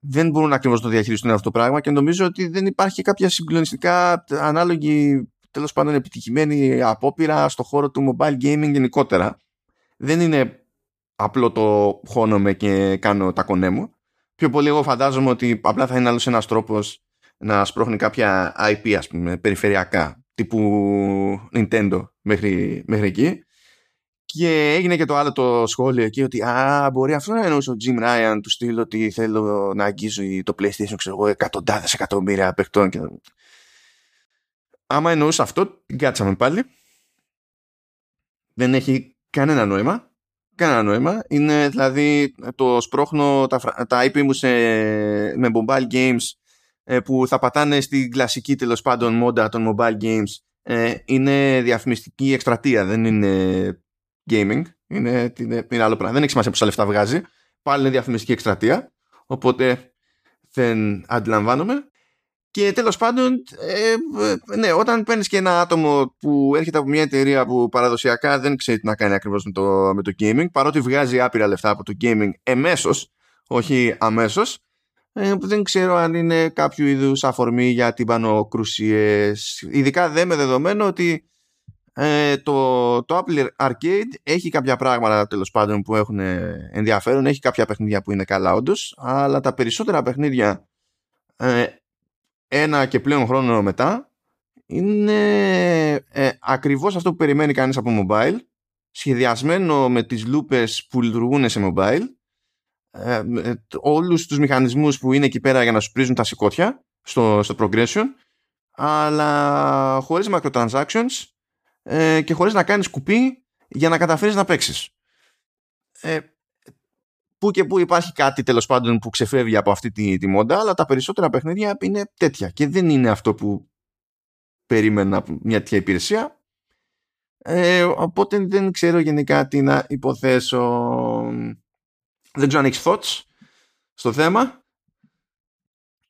δεν μπορούν ακριβώς να το διαχειριστούν αυτό το πράγμα και νομίζω ότι δεν υπάρχει κάποια συγκλονιστικά ανάλογη, τέλος πάντων επιτυχημένη απόπειρα στο χώρο του mobile gaming γενικότερα. Δεν είναι απλό το χώνομαι και κάνω τα κονέ μου. Πιο πολύ εγώ φαντάζομαι ότι απλά θα είναι άλλος ένας τρόπος να σπρώχνει κάποια άι πι, ας πούμε, περιφερειακά, τύπου Nintendo μέχρι, μέχρι εκεί. Και έγινε και το άλλο το σχόλιο εκεί ότι α, μπορεί αυτό να εννοούσε ο Jim Ryan του στυλ ότι θέλω να αγγίζει το PlayStation, ξέρω εγώ, εκατοντάδες εκατομμύρια παιχτών. Και... άμα εννοούσε αυτό, την κάτσαμε πάλι. Δεν έχει κανένα νόημα. Κανένα νόημα. Είναι δηλαδή το σπρώχνω τα, τα άι πι μου σε, με mobile games που θα πατάνε στην κλασική τέλος πάντων μόντα των mobile games. Είναι διαφημιστική εκστρατεία, δεν είναι... gaming, είναι, είναι, είναι άλλο πράγμα. Δεν έχει σημασία πόσα λεφτά βγάζει. Πάλι είναι διαφημιστική εκστρατεία. Οπότε δεν αντιλαμβάνομαι. Και τέλος πάντων, ε, ε, ναι, όταν παίρνεις και ένα άτομο που έρχεται από μια εταιρεία που παραδοσιακά δεν ξέρει τι να κάνει ακριβώς με το, με το gaming, παρότι βγάζει άπειρα λεφτά από το gaming εμέσως, όχι αμέσως, ε, δεν ξέρω αν είναι κάποιο είδους αφορμή για τυμπανοκρουσίες. Ειδικά δε με δεδομένο ότι Ε, το, το Apple Arcade έχει κάποια πράγματα τέλος πάντων που έχουν ενδιαφέρον, έχει κάποια παιχνίδια που είναι καλά όντως, αλλά τα περισσότερα παιχνίδια ε, ένα και πλέον χρόνο μετά είναι ε, ακριβώς αυτό που περιμένει κανείς από mobile, σχεδιασμένο με τις λούπες που λειτουργούν σε mobile, ε, όλους τους μηχανισμούς που είναι εκεί πέρα για να σου πρίζουν τα σηκώτια στο, στο progression, αλλά χωρίς microtransactions ε, και χωρίς να κάνεις κουπί για να καταφέρεις να παίξεις. Ε, που και που υπάρχει κάτι τέλος πάντων που ξεφεύγει από αυτή τη, τη μόντα, αλλά τα περισσότερα παιχνίδια είναι τέτοια και δεν είναι αυτό που περίμενα μια τέτοια υπηρεσία. Ε, οπότε δεν ξέρω γενικά τι να υποθέσω. Δεν ξέρω αν έχεις thoughts στο θέμα.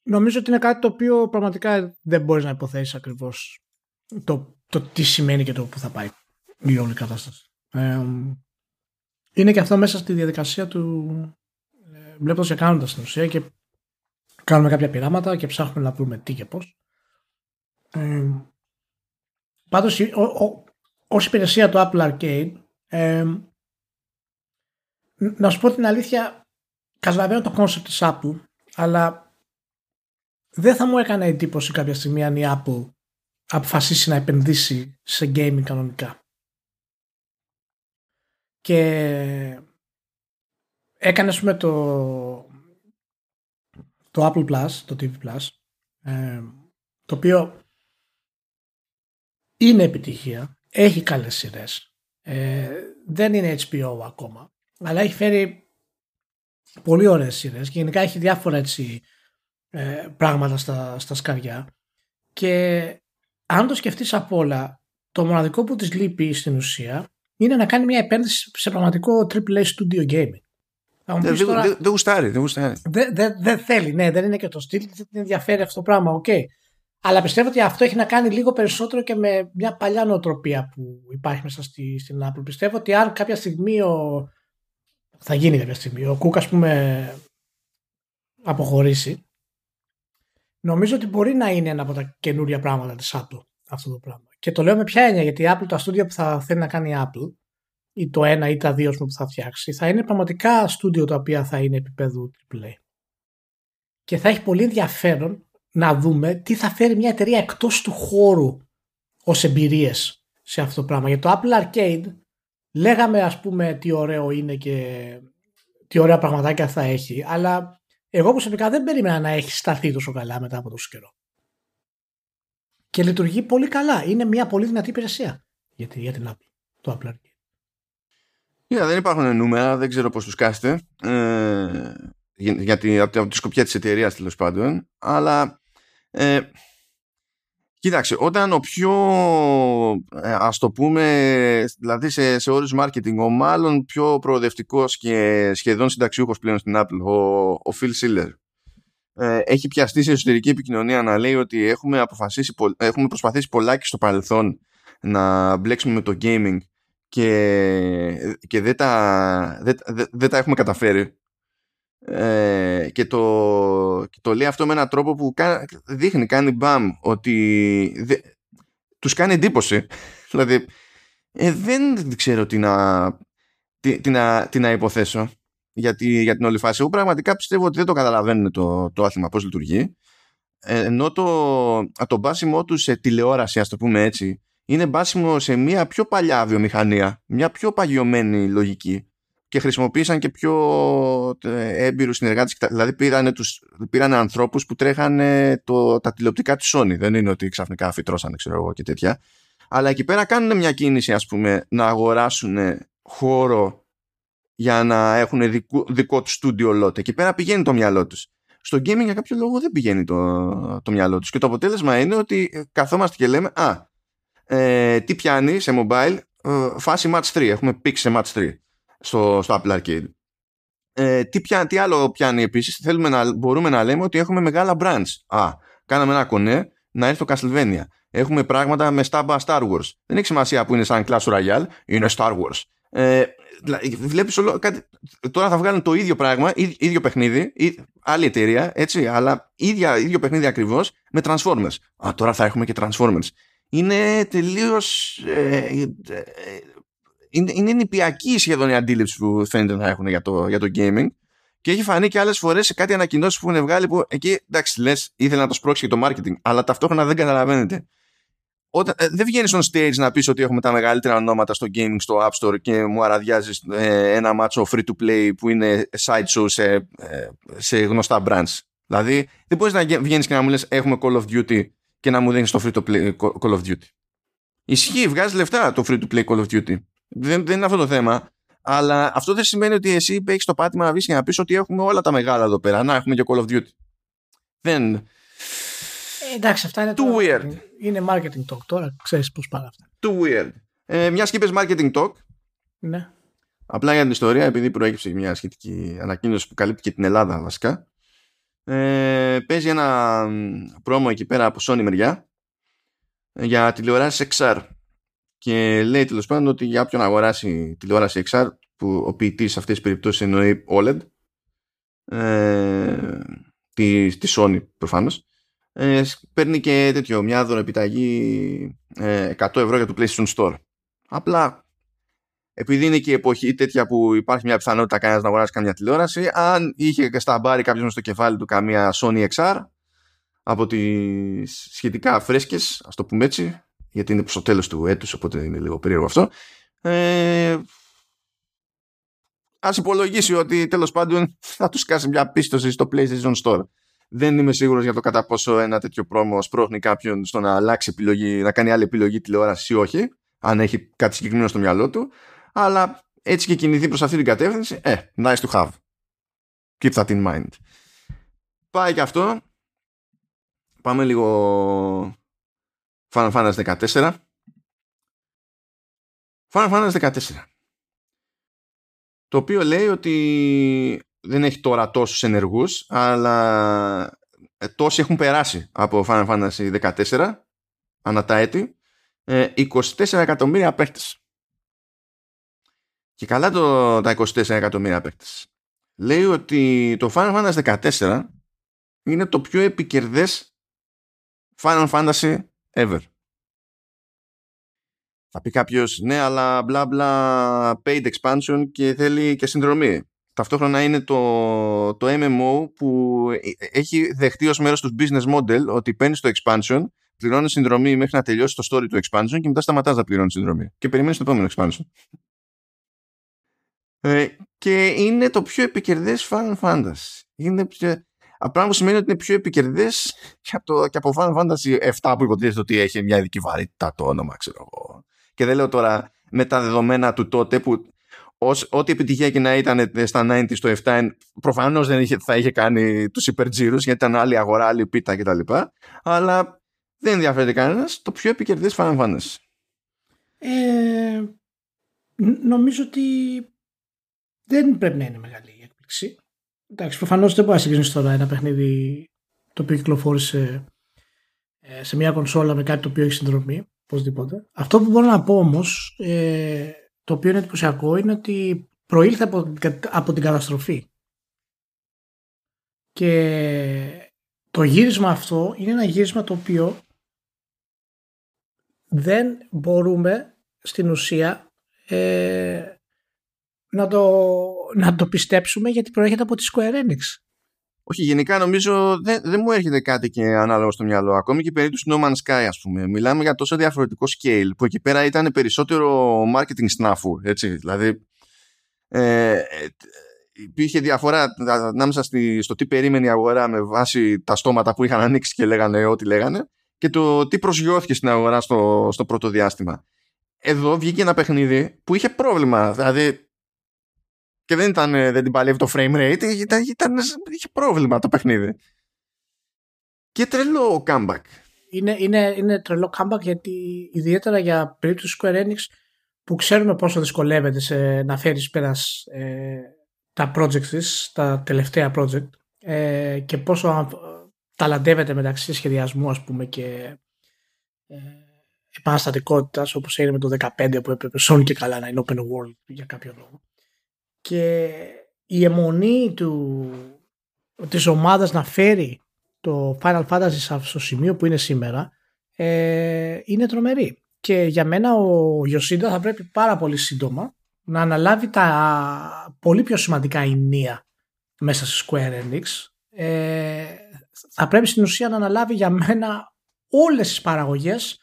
Νομίζω ότι είναι κάτι το οποίο πραγματικά δεν μπορείς να υποθέσεις ακριβώς το, το τι σημαίνει και το που θα πάει η όλη κατάσταση. Ε, είναι και αυτό μέσα στη διαδικασία του ε, βλέποντας και κάνοντας την ουσία, και κάνουμε κάποια πειράματα και ψάχνουμε να βρούμε τι και πώς. Ε, πάντως ο, ο, ως υπηρεσία του Apple Arcade, ε, να σου πω την αλήθεια, καταλαβαίνω το concept της Apple, αλλά δεν θα μου έκανε εντύπωση κάποια στιγμή αν η Apple αποφασίσει να επενδύσει σε gaming κανονικά. Και έκανε, ας πούμε, το, το Apple Plus, το τι βι Plus, ε, το οποίο είναι επιτυχία, έχει καλές σειρές, ε, δεν είναι έιτς μπι ο ακόμα, αλλά έχει φέρει πολύ ωραίες σειρές και γενικά έχει διάφορα έτσι ε, πράγματα στα, στα σκαριά, και αν το σκεφτείς απ' όλα, το μοναδικό που της λείπει στην ουσία είναι να κάνει μια επένδυση σε πραγματικό τριπλ έι studio gaming. Δεν δε, δε γουστάρει. Δεν δε, δε, δε θέλει, ναι, δεν είναι και το στυλ, δεν ενδιαφέρει αυτό το πράγμα, οκ. Okay. Αλλά πιστεύω ότι αυτό έχει να κάνει λίγο περισσότερο και με μια παλιά νοοτροπία που υπάρχει μέσα στη, στην Apple. Πιστεύω ότι αν κάποια στιγμή ο, θα γίνει κάποια στιγμή, ο Κουκ, ας πούμε, αποχωρήσει, νομίζω ότι μπορεί να είναι ένα από τα καινούρια πράγματα της Apple αυτό το πράγμα. Και το λέω με ποια έννοια, γιατί η Apple, τα στούντιο που θα θέλει να κάνει η Apple, ή το ένα ή τα δύο που θα φτιάξει, θα είναι πραγματικά στούντιο τα οποία θα είναι επίπεδου τριπλ έι. Και θα έχει πολύ ενδιαφέρον να δούμε τι θα φέρει μια εταιρεία εκτός του χώρου ως εμπειρίες σε αυτό το πράγμα. Για το Apple Arcade λέγαμε, ας πούμε, τι ωραίο είναι και τι ωραία πραγματάκια θα έχει, αλλά εγώ προσωπικά δεν περίμενα να έχει σταθεί τόσο καλά μετά από τόσο καιρό. Και λειτουργεί πολύ καλά. Είναι μια πολύ δυνατή υπηρεσία για την, για την Apple, το Apple Arcade. Yeah, δεν υπάρχουν νούμερα, δεν ξέρω πώς τους κάσετε ε, γιατί, από, τη, από τη σκοπιά της εταιρείας τέλος πάντων, αλλά ε, κοίταξε, όταν ο πιο ε, ας το πούμε, δηλαδή σε, σε όρους marketing, ο μάλλον πιο προοδευτικός και σχεδόν συνταξιούχος πλέον στην Apple, ο, ο Phil Schiller, έχει πιαστεί σε εσωτερική επικοινωνία να λέει ότι έχουμε, αποφασίσει, έχουμε προσπαθήσει πολλά και στο παρελθόν να μπλέξουμε με το gaming και, και δεν, τα, δεν, δεν τα έχουμε καταφέρει, ε, και, το, και το λέει αυτό με έναν τρόπο που κα, δείχνει, κάνει μπαμ ότι δε, τους κάνει εντύπωση. Δηλαδή ε, δεν ξέρω τι να, τι, τι να, τι να υποθέσω για, τη, για την όλη φάση. Εγώ πραγματικά πιστεύω ότι δεν το καταλαβαίνουν το, το άθλημα πώς λειτουργεί, ε, ενώ το, το μπάσιμο του σε τηλεόραση, ας το πούμε έτσι, είναι μπάσιμο σε μια πιο παλιά βιομηχανία, μια πιο παγιωμένη λογική, και χρησιμοποίησαν και πιο έμπειρους συνεργάτες, δηλαδή πήραν, τους, πήραν ανθρώπους που τρέχανε το, τα τηλεοπτικά της Sony, δεν είναι ότι ξαφνικά φυτρώσανε ξέρω εγώ και τέτοια, αλλά εκεί πέρα κάνουν μια κίνηση, ας πούμε, να αγοράσουν χώρο για να έχουν δικό, δικό του στούντιο λότ. Εκεί πέρα πηγαίνει το μυαλό τους. Στο gaming για κάποιο λόγο δεν πηγαίνει το, το μυαλό τους. Και το αποτέλεσμα είναι ότι καθόμαστε και λέμε «Α, ε, τι πιάνει σε mobile, ε, φάση match τρία, έχουμε πήξει σε match τρία στο, στο Apple Arcade». Ε, τι, πιά, τι άλλο πιάνει επίσης, θέλουμε να, μπορούμε να λέμε ότι έχουμε μεγάλα brands. «Α, κάναμε ένα κονέ, να έρθει το Castlevania». Έχουμε πράγματα με στάμπα Star Wars. Δεν έχει σημασία που είναι σαν Clash Royale, είναι Star Wars. Ε, βλέπεις όλο, κάτι, τώρα θα βγάλουν το ίδιο πράγμα, ίδιο παιχνίδι, άλλη εταιρεία, έτσι, αλλά ίδια, ίδιο παιχνίδι ακριβώς με Transformers. Α, τώρα θα έχουμε και Transformers. Είναι τελείως ε, ε, ε, είναι, είναι νηπιακή σχεδόν η αντίληψη που φαίνεται να έχουν για το, για το gaming, και έχει φανεί και άλλες φορές σε κάτι ανακοινώσεις που έχουν βγάλει, που εκεί εντάξει λες ήθελα να το σπρώξει και το marketing, αλλά ταυτόχρονα δεν καταλαβαίνετε Όταν, ε, δεν βγαίνεις on stage να πεις ότι έχουμε τα μεγαλύτερα ονόματα στο gaming, στο App Store και μου αραδιάζεις ε, ένα μάτσο free-to-play που είναι sideshow σε, ε, σε γνωστά brands. Δηλαδή, δεν μπορείς να βγαίνεις και να μου λες έχουμε Call of Duty και να μου δίνεις το free-to-play Call of Duty. Ισχύει, βγάζει λεφτά το free-to-play Call of Duty. Δεν, δεν είναι αυτό το θέμα. Αλλά αυτό δεν σημαίνει ότι εσύ έχεις το πάτημα να βγεις και να πεις ότι έχουμε όλα τα μεγάλα εδώ πέρα. Να, έχουμε και Call of Duty. Δεν... Ε, εντάξει, αυτά είναι... Too το... weird. Είναι marketing talk τώρα, ξέρεις πώς πάνε αυτά. Too weird. Ε, μια και είπες marketing talk. Ναι. Απλά για την ιστορία, επειδή προέκυψε μια σχετική ανακοίνωση που καλύπτει και την Ελλάδα βασικά. Ε, παίζει ένα πρόμο εκεί πέρα από Sony μεριά για τηλεοράσεις εξ αρ. Και λέει τέλος πάντων ότι για όποιον αγοράσει τηλεόραση εξ αρ, που ο ποιητής σε αυτές τις περιπτώσεις εννοεί όλεντ, ε, τη, τη Sony προφανώς, ε, παίρνει και τέτοιο, μια δωροεπιταγή ε, εκατό ευρώ για το PlayStation Store. Απλά επειδή είναι και η εποχή τέτοια που υπάρχει μια πιθανότητα κανένας να αγοράσει καμία τηλεόραση, αν είχε σταμπάρει κάποιος στο κεφάλι του καμία Sony εξ αρ από τις σχετικά φρέσκες, ας το πούμε έτσι, γιατί είναι προς το τέλος του έτους, οπότε είναι λίγο περίεργο αυτό. Ε, ας υπολογίσει ότι τέλος πάντων θα τους κάσει μια πίστοση στο PlayStation Store. Δεν είμαι σίγουρος για το κατά πόσο ένα τέτοιο πρόμο σπρώχνει κάποιον στο να αλλάξει επιλογή, να κάνει άλλη επιλογή τηλεόραση ή όχι, αν έχει κάτι συγκεκριμένο στο μυαλό του, αλλά έτσι και κινηθεί προς αυτή την κατεύθυνση, ε, nice to have. Keep that in mind. Πάει και αυτό. Πάμε λίγο... Final Fantasy δεκατέσσερα. Final Fantasy δεκατέσσερα. Το οποίο λέει ότι δεν έχει τώρα τόσους ενεργούς, αλλά τόσοι έχουν περάσει από Final Fantasy δεκατέσσερα ανά τα έτη, είκοσι τέσσερα εκατομμύρια παίκτες. Και καλά το, τα είκοσι τέσσερα εκατομμύρια παίκτες. Λέει ότι το Final Fantasy δεκατέσσερα είναι το πιο επικερδές Final Fantasy ever. Θα πει κάποιος ναι, αλλά μπλα μπλα paid expansion και θέλει και συνδρομή. Ταυτόχρονα είναι το, το εμ εμ ο που έχει δεχτεί ως μέρος του business model ότι παίρνεις το expansion, πληρώνεις συνδρομή μέχρι να τελειώσει το story του expansion και μετά σταματάς να πληρώνεις συνδρομή και περιμένεις το επόμενο expansion. ε, και είναι το πιο επικερδές Final Fantasy. Είναι πιο... πράγμα που σημαίνει ότι είναι πιο επικερδές και από, το, και από Final Fantasy επτά που υποτίθεται ότι έχει μια ειδική βαρύτητα το όνομα, ξέρω εγώ. Και δεν λέω τώρα με τα δεδομένα του τότε που ως, ό,τι επιτυχία και να ήταν στα ενενήντα το επτά προφανώς δεν είχε, θα είχε κάνει τους υπερτζίρους γιατί ήταν άλλη αγορά, άλλη πίτα κτλ. Αλλά δεν ενδιαφέρεται κανένας, το πιο επικερδές Final Fantasy. Ε, νομίζω ότι δεν πρέπει να είναι μεγάλη η έκπληξη. Εντάξει, προφανώς δεν μπορεί να συγκρίνεις τώρα ένα παιχνίδι το οποίο κυκλοφόρησε σε μια κονσόλα με κάτι το οποίο έχει συνδρομή, οπωσδήποτε. Αυτό που μπορώ να πω όμως, ε, το οποίο είναι εντυπωσιακό, είναι ότι προήλθε από, από την καταστροφή. Και το γύρισμα αυτό είναι ένα γύρισμα το οποίο δεν μπορούμε στην ουσία ε, να το... να το πιστέψουμε γιατί προέρχεται από τη Square Enix. Όχι, γενικά νομίζω δεν, δεν μου έρχεται κάτι και ανάλογο στο μυαλό. Ακόμη και περί του No Man's Sky, ας πούμε. Μιλάμε για τόσο διαφορετικό scale που εκεί πέρα ήταν περισσότερο marketing snafu, έτσι. Δηλαδή ε, υπήρχε διαφορά ανάμεσα στη, στο τι περίμενε η αγορά με βάση τα στόματα που είχαν ανοίξει και λέγανε ό,τι λέγανε και το τι προσγειώθηκε στην αγορά στο, στο πρώτο διάστημα. Εδώ βγήκε ένα παιχνίδι που είχε πρόβλημα. Δηλαδή και δεν, ήταν, δεν την παλεύει το frame rate, ήταν, ήταν, είχε πρόβλημα το παιχνίδι. Και τρελό comeback. Είναι, είναι, είναι τρελό comeback γιατί ιδιαίτερα για περίπτωση Square Enix που ξέρουμε πόσο δυσκολεύεται σε να φέρει πέρα ε, τα project της, τα τελευταία project ε, και πόσο ταλαντεύεται μεταξύ σχεδιασμού ας πούμε και ε, επαναστατικότητας όπως έγινε με το δεκαπέντε που έπρεπε Sony και καλά να είναι open world για κάποιο λόγο. Και η αιμονή του, της ομάδας να φέρει το Final Fantasy στο σημείο που είναι σήμερα ε, είναι τρομερή. Και για μένα ο Ιωσίντα θα πρέπει πάρα πολύ σύντομα να αναλάβει τα πολύ πιο σημαντικά ηνία μέσα στη Square Enix. Ε, θα πρέπει στην ουσία να αναλάβει για μένα όλες τις παραγωγές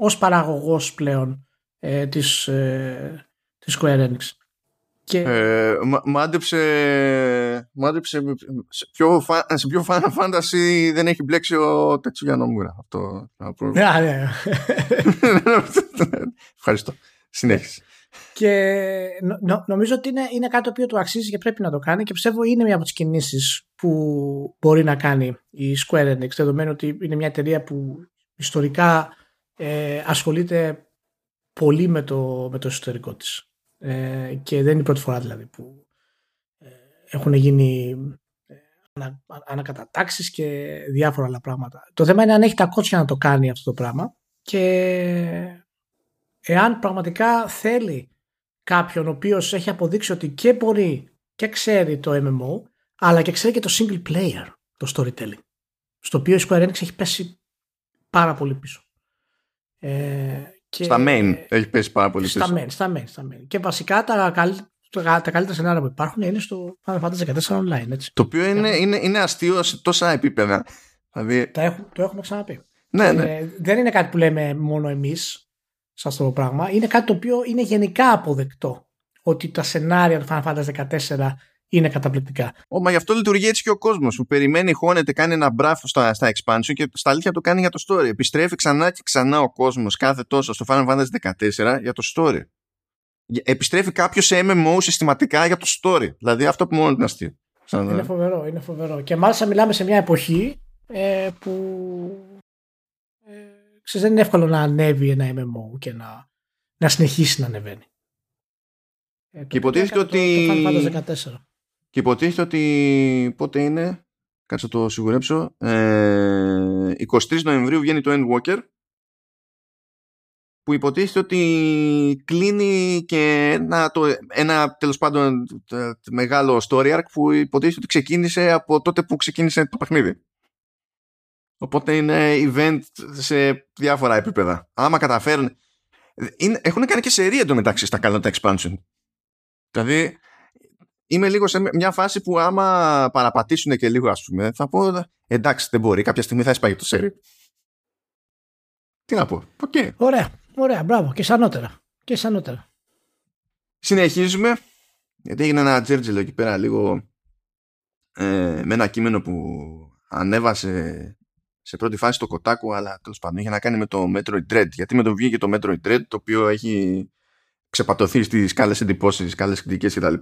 ως παραγωγός πλέον ε, της, ε, της Square Enix. Και... Ε, μάντεψε μάντεψε σε ποιο, σε ποιο Final Fantasy δεν έχει μπλέξει ο Τατσουγιά Νομούρα. Αυτό ναι, ναι. Ευχαριστώ. Συνέχισε. Και νο, νο, νομίζω ότι είναι, είναι κάτι το οποίο του αξίζει και πρέπει να το κάνει, και πιστεύω είναι μια από τις κινήσεις που μπορεί να κάνει η Square Enix, δεδομένου ότι είναι μια εταιρεία που ιστορικά ε, ασχολείται πολύ με το, με το εσωτερικό της. Ε, και δεν είναι η πρώτη φορά δηλαδή που ε, έχουν γίνει ε, ανα, ανακατατάξεις και διάφορα άλλα πράγματα. Το θέμα είναι αν έχει τα κότσια να το κάνει αυτό το πράγμα, και εάν πραγματικά θέλει κάποιον ο οποίος έχει αποδείξει ότι και μπορεί και ξέρει το εμ εμ ο, αλλά και ξέρει και το single player, το storytelling, στο οποίο η Square Enix έχει πέσει πάρα πολύ πίσω. Ε, Και στα main έχει πέσει πάρα πολύ στα main, στα main, στα main. Και βασικά τα, καλ... τα καλύτερα σενάρια που υπάρχουν είναι στο Final Fantasy δεκατέσσερα online, έτσι. Το οποίο είναι, είναι, είναι αστείο σε τόσα επίπεδα. Δηλαδή... τα έχουμε, το έχουμε ξαναπεί. Ναι, ναι. Ε, δεν είναι κάτι που λέμε μόνο εμείς σε αυτό το πράγμα. Είναι κάτι το οποίο είναι γενικά αποδεκτό, ότι τα σενάρια του Final Fantasy δεκατέσσερα είναι καταπληκτικά. Ω, μα γι' αυτό λειτουργεί έτσι και ο κόσμος που περιμένει, χώνεται, κάνει ένα μπράφο στα, στα expansion, και στα αλήθεια το κάνει για το story. Επιστρέφει ξανά και ξανά ο κόσμος κάθε τόσο στο Final Fantasy δεκατέσσερα για το story. Επιστρέφει κάποιος σε εμ εμ ο συστηματικά για το story. Δηλαδή αυτό που μόνο είναι αστείο. Είναι φοβερό, είναι φοβερό. Και μάλιστα μιλάμε σε μια εποχή ε, που ε, ξέρεις, δεν είναι εύκολο να ανέβει ένα εμ εμ ο και να, να συνεχίσει να ανεβαίνει. Ε, και υποτίθεται ότι... το, το Final Fantasy δεκατέσσερα. Και υποτίθεται ότι πότε είναι, κάτσε να το σιγουρέψω, ε, εικοστή τρίτη Νοεμβρίου βγαίνει το Endwalker, που υποτίθεται ότι κλείνει και ένα, το, ένα τέλος πάντων το, το μεγάλο story arc που υποτίθεται ότι ξεκίνησε από τότε που ξεκίνησε το παιχνίδι. Οπότε είναι event σε διάφορα επίπεδα. Άμα καταφέρουν, είναι, έχουν κάνει και σερία εντωμεταξύ στα καλά τα expansion. Δηλαδή είμαι λίγο σε μια φάση που άμα παραπατήσουν και λίγο, ας πούμε, θα πω εντάξει, δεν μπορεί, κάποια στιγμή θα σπάει το σερί. Τι να πω, okay. Ωραία, ωραία, μπράβο, και σανότερα. Και σανότερα. Συνεχίζουμε, γιατί έγινε ένα τζέρτζελο εκεί πέρα λίγο ε, με ένα κείμενο που ανέβασε σε πρώτη φάση το Kotaku, αλλά τέλος πάντων είχε να κάνει με το Metroid Dread, γιατί με το βγήκε το Metroid Dread, το οποίο έχει ξεπατωθεί στις καλές εντυπώσεις, καλές κριτικές κτλ.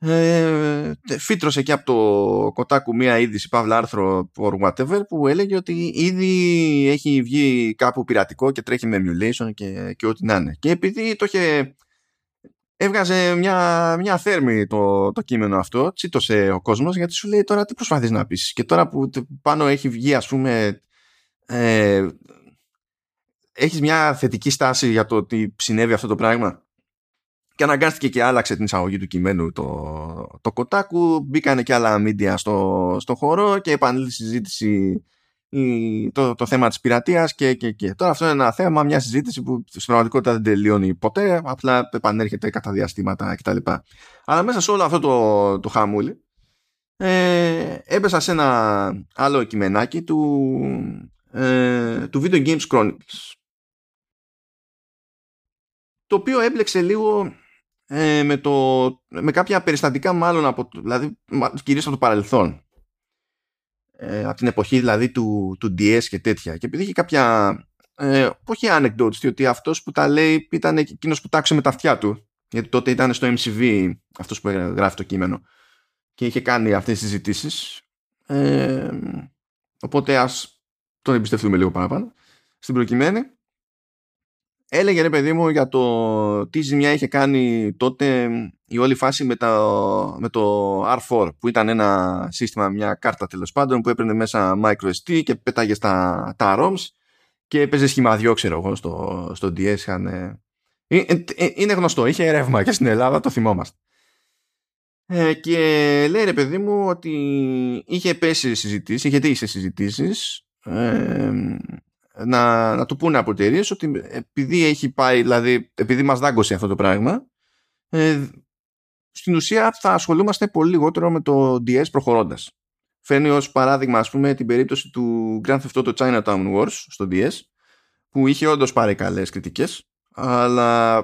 Ε, φύτρωσε και από το Kotaku μία είδηση, παύλα άρθρο or whatever, που έλεγε ότι ήδη έχει βγει κάπου πειρατικό και τρέχει με emulation και, και ό,τι να είναι. Και επειδή το είχε, έβγαζε μια, μια θέρμη το, το κείμενο αυτό, τσίτωσε ο κόσμος, γιατί σου λέει τώρα τι προσπαθείς να πεις, και τώρα που πάνω έχει βγει, ας πούμε, ε, έχεις μια θετική στάση για το ότι συνέβη αυτό το πράγμα. Και αναγκάστηκε και άλλαξε την εισαγωγή του κειμένου το Kotaku. Μπήκανε και άλλα media στο, στο χώρο και επανήλθε στη συζήτηση η, το, το θέμα της πειρατείας και, και, και. Τώρα αυτό είναι ένα θέμα, μια συζήτηση που στην πραγματικότητα δεν τελειώνει ποτέ, απλά επανέρχεται κατά διαστήματα κτλ. Αλλά μέσα σε όλο αυτό το, το χαμούλι ε, έπεσα σε ένα άλλο κειμενάκι του, ε, του Video Games Chronicles, το οποίο έμπλεξε λίγο Ε, με, το, με κάποια περιστατικά μάλλον από, δηλαδή, κυρίως από το παρελθόν, ε, από την εποχή δηλαδή του, του ντι ες και τέτοια, και επειδή είχε κάποια ε, όχι anecdotes, διότι αυτός που τα λέει ήταν εκείνος που τάξε με τα αυτιά του, γιατί τότε ήταν στο εμ σι βι αυτός που γράφει το κείμενο και είχε κάνει αυτές τις συζητήσεις, ε, οπότε ας τον εμπιστευτούμε λίγο παραπάνω στην προκειμένη. Έλεγε, ρε παιδί μου, για το τι ζημιά είχε κάνει τότε η όλη φάση με, τα, με το αρ φορ, που ήταν ένα σύστημα, μια κάρτα τέλος πάντων, που έπαιρνε μέσα microSD και πέταγε στα τα ROMs και έπαιζε σχημαδιό, ξέρω εγώ, στο, στο ντι ες. Είχαν, ε, ε, ε, ε, είναι γνωστό, είχε ρεύμα και στην Ελλάδα, το θυμόμαστε. Ε, και λέει, ρε παιδί μου, ότι είχε πέσει συζητήσεις, είχε τύχει σε συζητήσεις, ε, Να, να του πούνε από εταιρείες ότι επειδή έχει πάει, δηλαδή επειδή μας δάγκωσε αυτό το πράγμα, ε, στην ουσία θα ασχολούμαστε πολύ λιγότερο με το ντι ες προχωρώντας. Φέρνει ως παράδειγμα, ας πούμε, την περίπτωση του Grand Theft Auto Chinatown Wars στο ντι ες, που είχε όντως πάρει καλές κριτικές, αλλά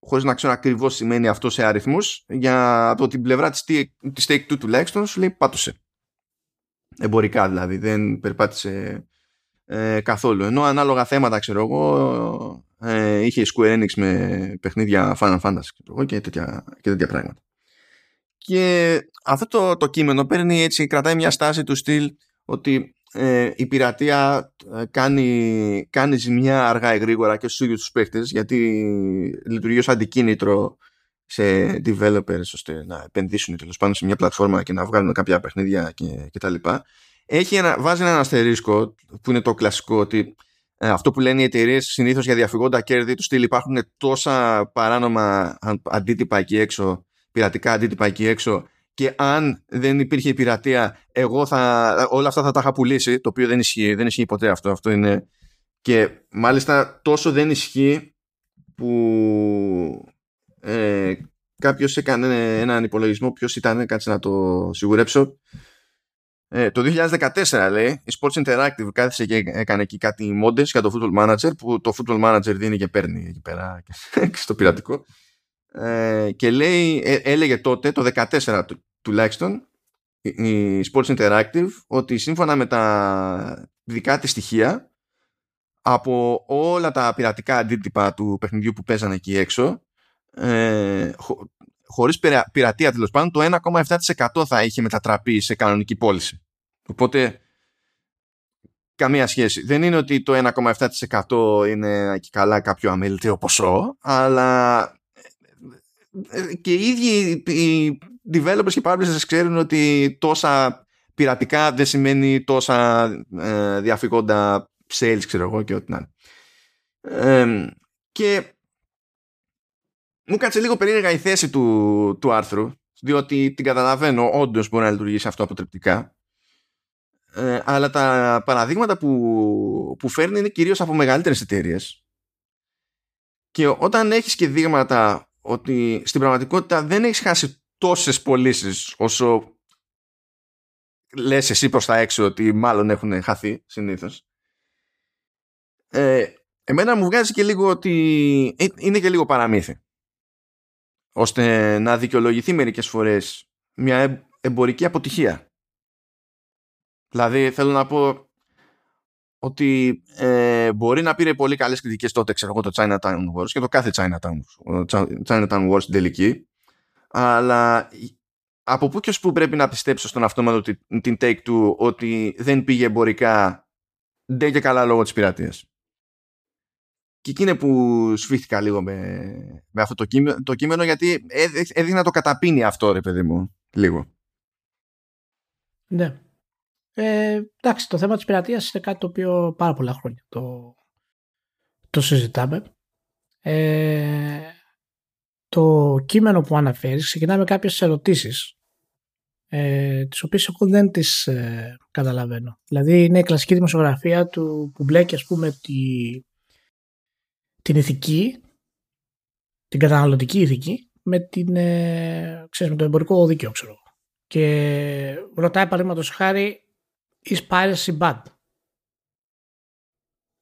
χωρίς να ξέρω ακριβώς σημαίνει αυτό σε αριθμούς, για από την πλευρά της Take-Two τουλάχιστον σου λέει πάτωσε. Εμπορικά δηλαδή, δεν περπάτησε ε, καθόλου. Ενώ ανάλογα θέματα, ξέρω εγώ, ε, είχε Square Enix με παιχνίδια Final Fantasy ξέρω, και, τέτοια, και τέτοια πράγματα. Και αυτό το, το κείμενο παίρνει έτσι, κρατάει μια στάση του στυλ ότι ε, η πειρατεία ε, κάνει, κάνει ζημιά αργά ή γρήγορα και στους ίδιους τους παίχτες, γιατί λειτουργεί ως αντικίνητρο σε developers ώστε να επενδύσουν τέλος πάντων σε μια πλατφόρμα και να βγάλουν κάποια παιχνίδια κτλ. Βάζει ένα αστερίσκο που είναι το κλασικό, ότι ε, αυτό που λένε οι εταιρείες συνήθως για διαφυγόντα κέρδη του στυλ, υπάρχουν τόσα παράνομα αντίτυπα εκεί έξω, πειρατικά αντίτυπα εκεί έξω, και αν δεν υπήρχε η πειρατεία, εγώ θα, όλα αυτά θα τα είχα πουλήσει, το οποίο δεν ισχύει, δεν ισχύει ποτέ αυτό. Αυτό είναι. Και μάλιστα τόσο δεν ισχύει που ε, κάποιος έκανε έναν υπολογισμό, ποιος ήταν, κάτσε να το σιγουρέψω. Ε, το δύο χιλιάδες δεκατέσσερα λέει, η Sports Interactive κάθισε και έκανε εκεί κάτι μόντες για το Football Manager, που το Football Manager δίνει και παίρνει εκεί πέρα στο πειρατικό. Ε, και λέει, ε, έλεγε τότε το δεκατέσσερα του, τουλάχιστον η, η Sports Interactive, ότι σύμφωνα με τα δικά της στοιχεία, από όλα τα πειρατικά αντίτυπα του παιχνιδιού που παίζανε εκεί έξω, ε, χω, χωρίς πειρα, πειρατεία τέλος πάντων, το ένα κόμμα επτά τοις εκατό θα είχε μετατραπεί σε κανονική πώληση. Οπότε καμία σχέση. Δεν είναι ότι το ένα κόμμα επτά τοις εκατό είναι και καλά κάποιο αμεληταίο ποσό, αλλά και οι ίδιοι οι developers και publishers ξέρουν ότι τόσα πειρατικά δεν σημαίνει τόσα ε, διαφυγόντα sales, ξέρω εγώ, και ό,τι να είναι. Ε, και μου κάτσε λίγο περίεργα η θέση του, του άρθρου, διότι την καταλαβαίνω, όντως μπορεί να λειτουργήσει αυτό αποτρεπτικά, ε, αλλά τα παραδείγματα που, που φέρνει είναι κυρίως από μεγαλύτερες εταιρείες, και όταν έχεις και δείγματα ότι στην πραγματικότητα δεν έχεις χάσει τόσες πωλήσεις όσο λες εσύ προς τα έξω ότι μάλλον έχουν χαθεί συνήθως. Ε, εμένα μου βγάζει και λίγο ότι είναι και λίγο παραμύθι, ώστε να δικαιολογηθεί μερικές φορές μια εμπορική αποτυχία. Δηλαδή θέλω να πω ότι ε, μπορεί να πήρε πολύ καλές κριτικές τότε, ξέρω εγώ, το Chinatown Wars και το κάθε Chinatown, Chinatown Wars στην τελική, αλλά από πού και ως πού πρέπει να πιστέψω στον αυτόματο την, την Take-Two ότι δεν πήγε εμπορικά δεν και καλά λόγω της πειρατείας. Και εκεί είναι που σφίχτηκα λίγο με, με αυτό το κείμενο, το κείμενο γιατί έδειχνα το καταπίνει αυτό, ρε παιδί μου, λίγο. Ναι. Ε, εντάξει, το θέμα της πειρατείας είναι κάτι το οποίο πάρα πολλά χρόνια το, το συζητάμε. Ε, το κείμενο που αναφέρει ξεκινά με κάποιες ερωτήσεις, ε, τις οποίες εγώ δεν τις ε, καταλαβαίνω. Δηλαδή είναι η κλασική δημοσιογραφία του, που μπλέκει ας πούμε τη, την ηθική, την καταναλωτική ηθική με, την, ε, ξέρεις, με το εμπορικό δίκαιο, ξέρω εγώ. Και ρωτάει παραδείγματος χάρη, is piracy bad?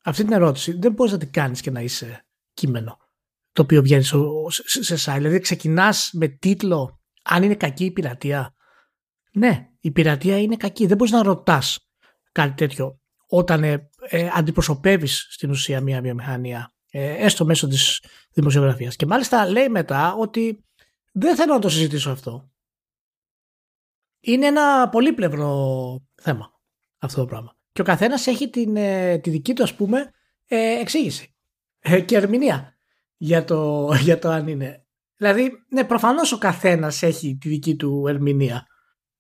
Αυτή την ερώτηση δεν μπορείς να την κάνεις και να είσαι κείμενο το οποίο βγαίνει σε site. Δηλαδή ξεκινάς με τίτλο αν είναι κακή η πειρατεία. Ναι, η πειρατεία είναι κακή. Δεν μπορείς να ρωτάς κάτι τέτοιο όταν ε, ε, αντιπροσωπεύεις στην ουσία μια βιομηχανία, ε, έστω μέσω της δημοσιογραφίας. Και μάλιστα λέει μετά ότι δεν θέλω να το συζητήσω αυτό. Είναι ένα πολύπλευρο θέμα αυτό το πράγμα. Και ο καθένας έχει την, ε, τη δική του ας πούμε ε, εξήγηση ε, και ερμηνεία για το, για το αν είναι. Δηλαδή, ναι, προφανώς ο καθένας έχει τη δική του ερμηνεία.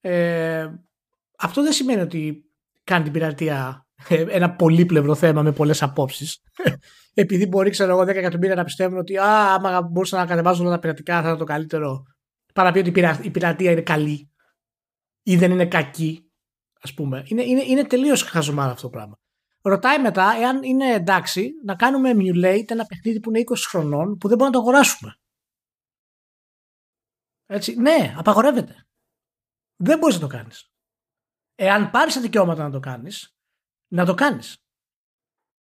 Ε, αυτό δεν σημαίνει ότι κάνει την πειρατεία ε, ένα πολύπλευρο θέμα με πολλές απόψεις. Επειδή μπορεί, ξέρω εγώ, δέκα εκατομμύρια να πιστεύουν ότι α, άμα μπορούσαν να κατεβάζουν όλα τα πειρατικά θα ήταν το καλύτερο. Παραπεί ότι η, πειρα, η πειρατεία είναι καλή ή δεν είναι κακή. Ας πούμε. Είναι, είναι, είναι τελείως χαζομάρα αυτό το πράγμα. Ρωτάει μετά εάν είναι εντάξει να κάνουμε emulate ένα παιχνίδι που είναι είκοσι χρονών που δεν μπορούμε να το αγοράσουμε. Έτσι, ναι, απαγορεύεται. Δεν μπορείς να το κάνεις. Εάν πάρεις τα δικαιώματα να το κάνεις, να το κάνεις.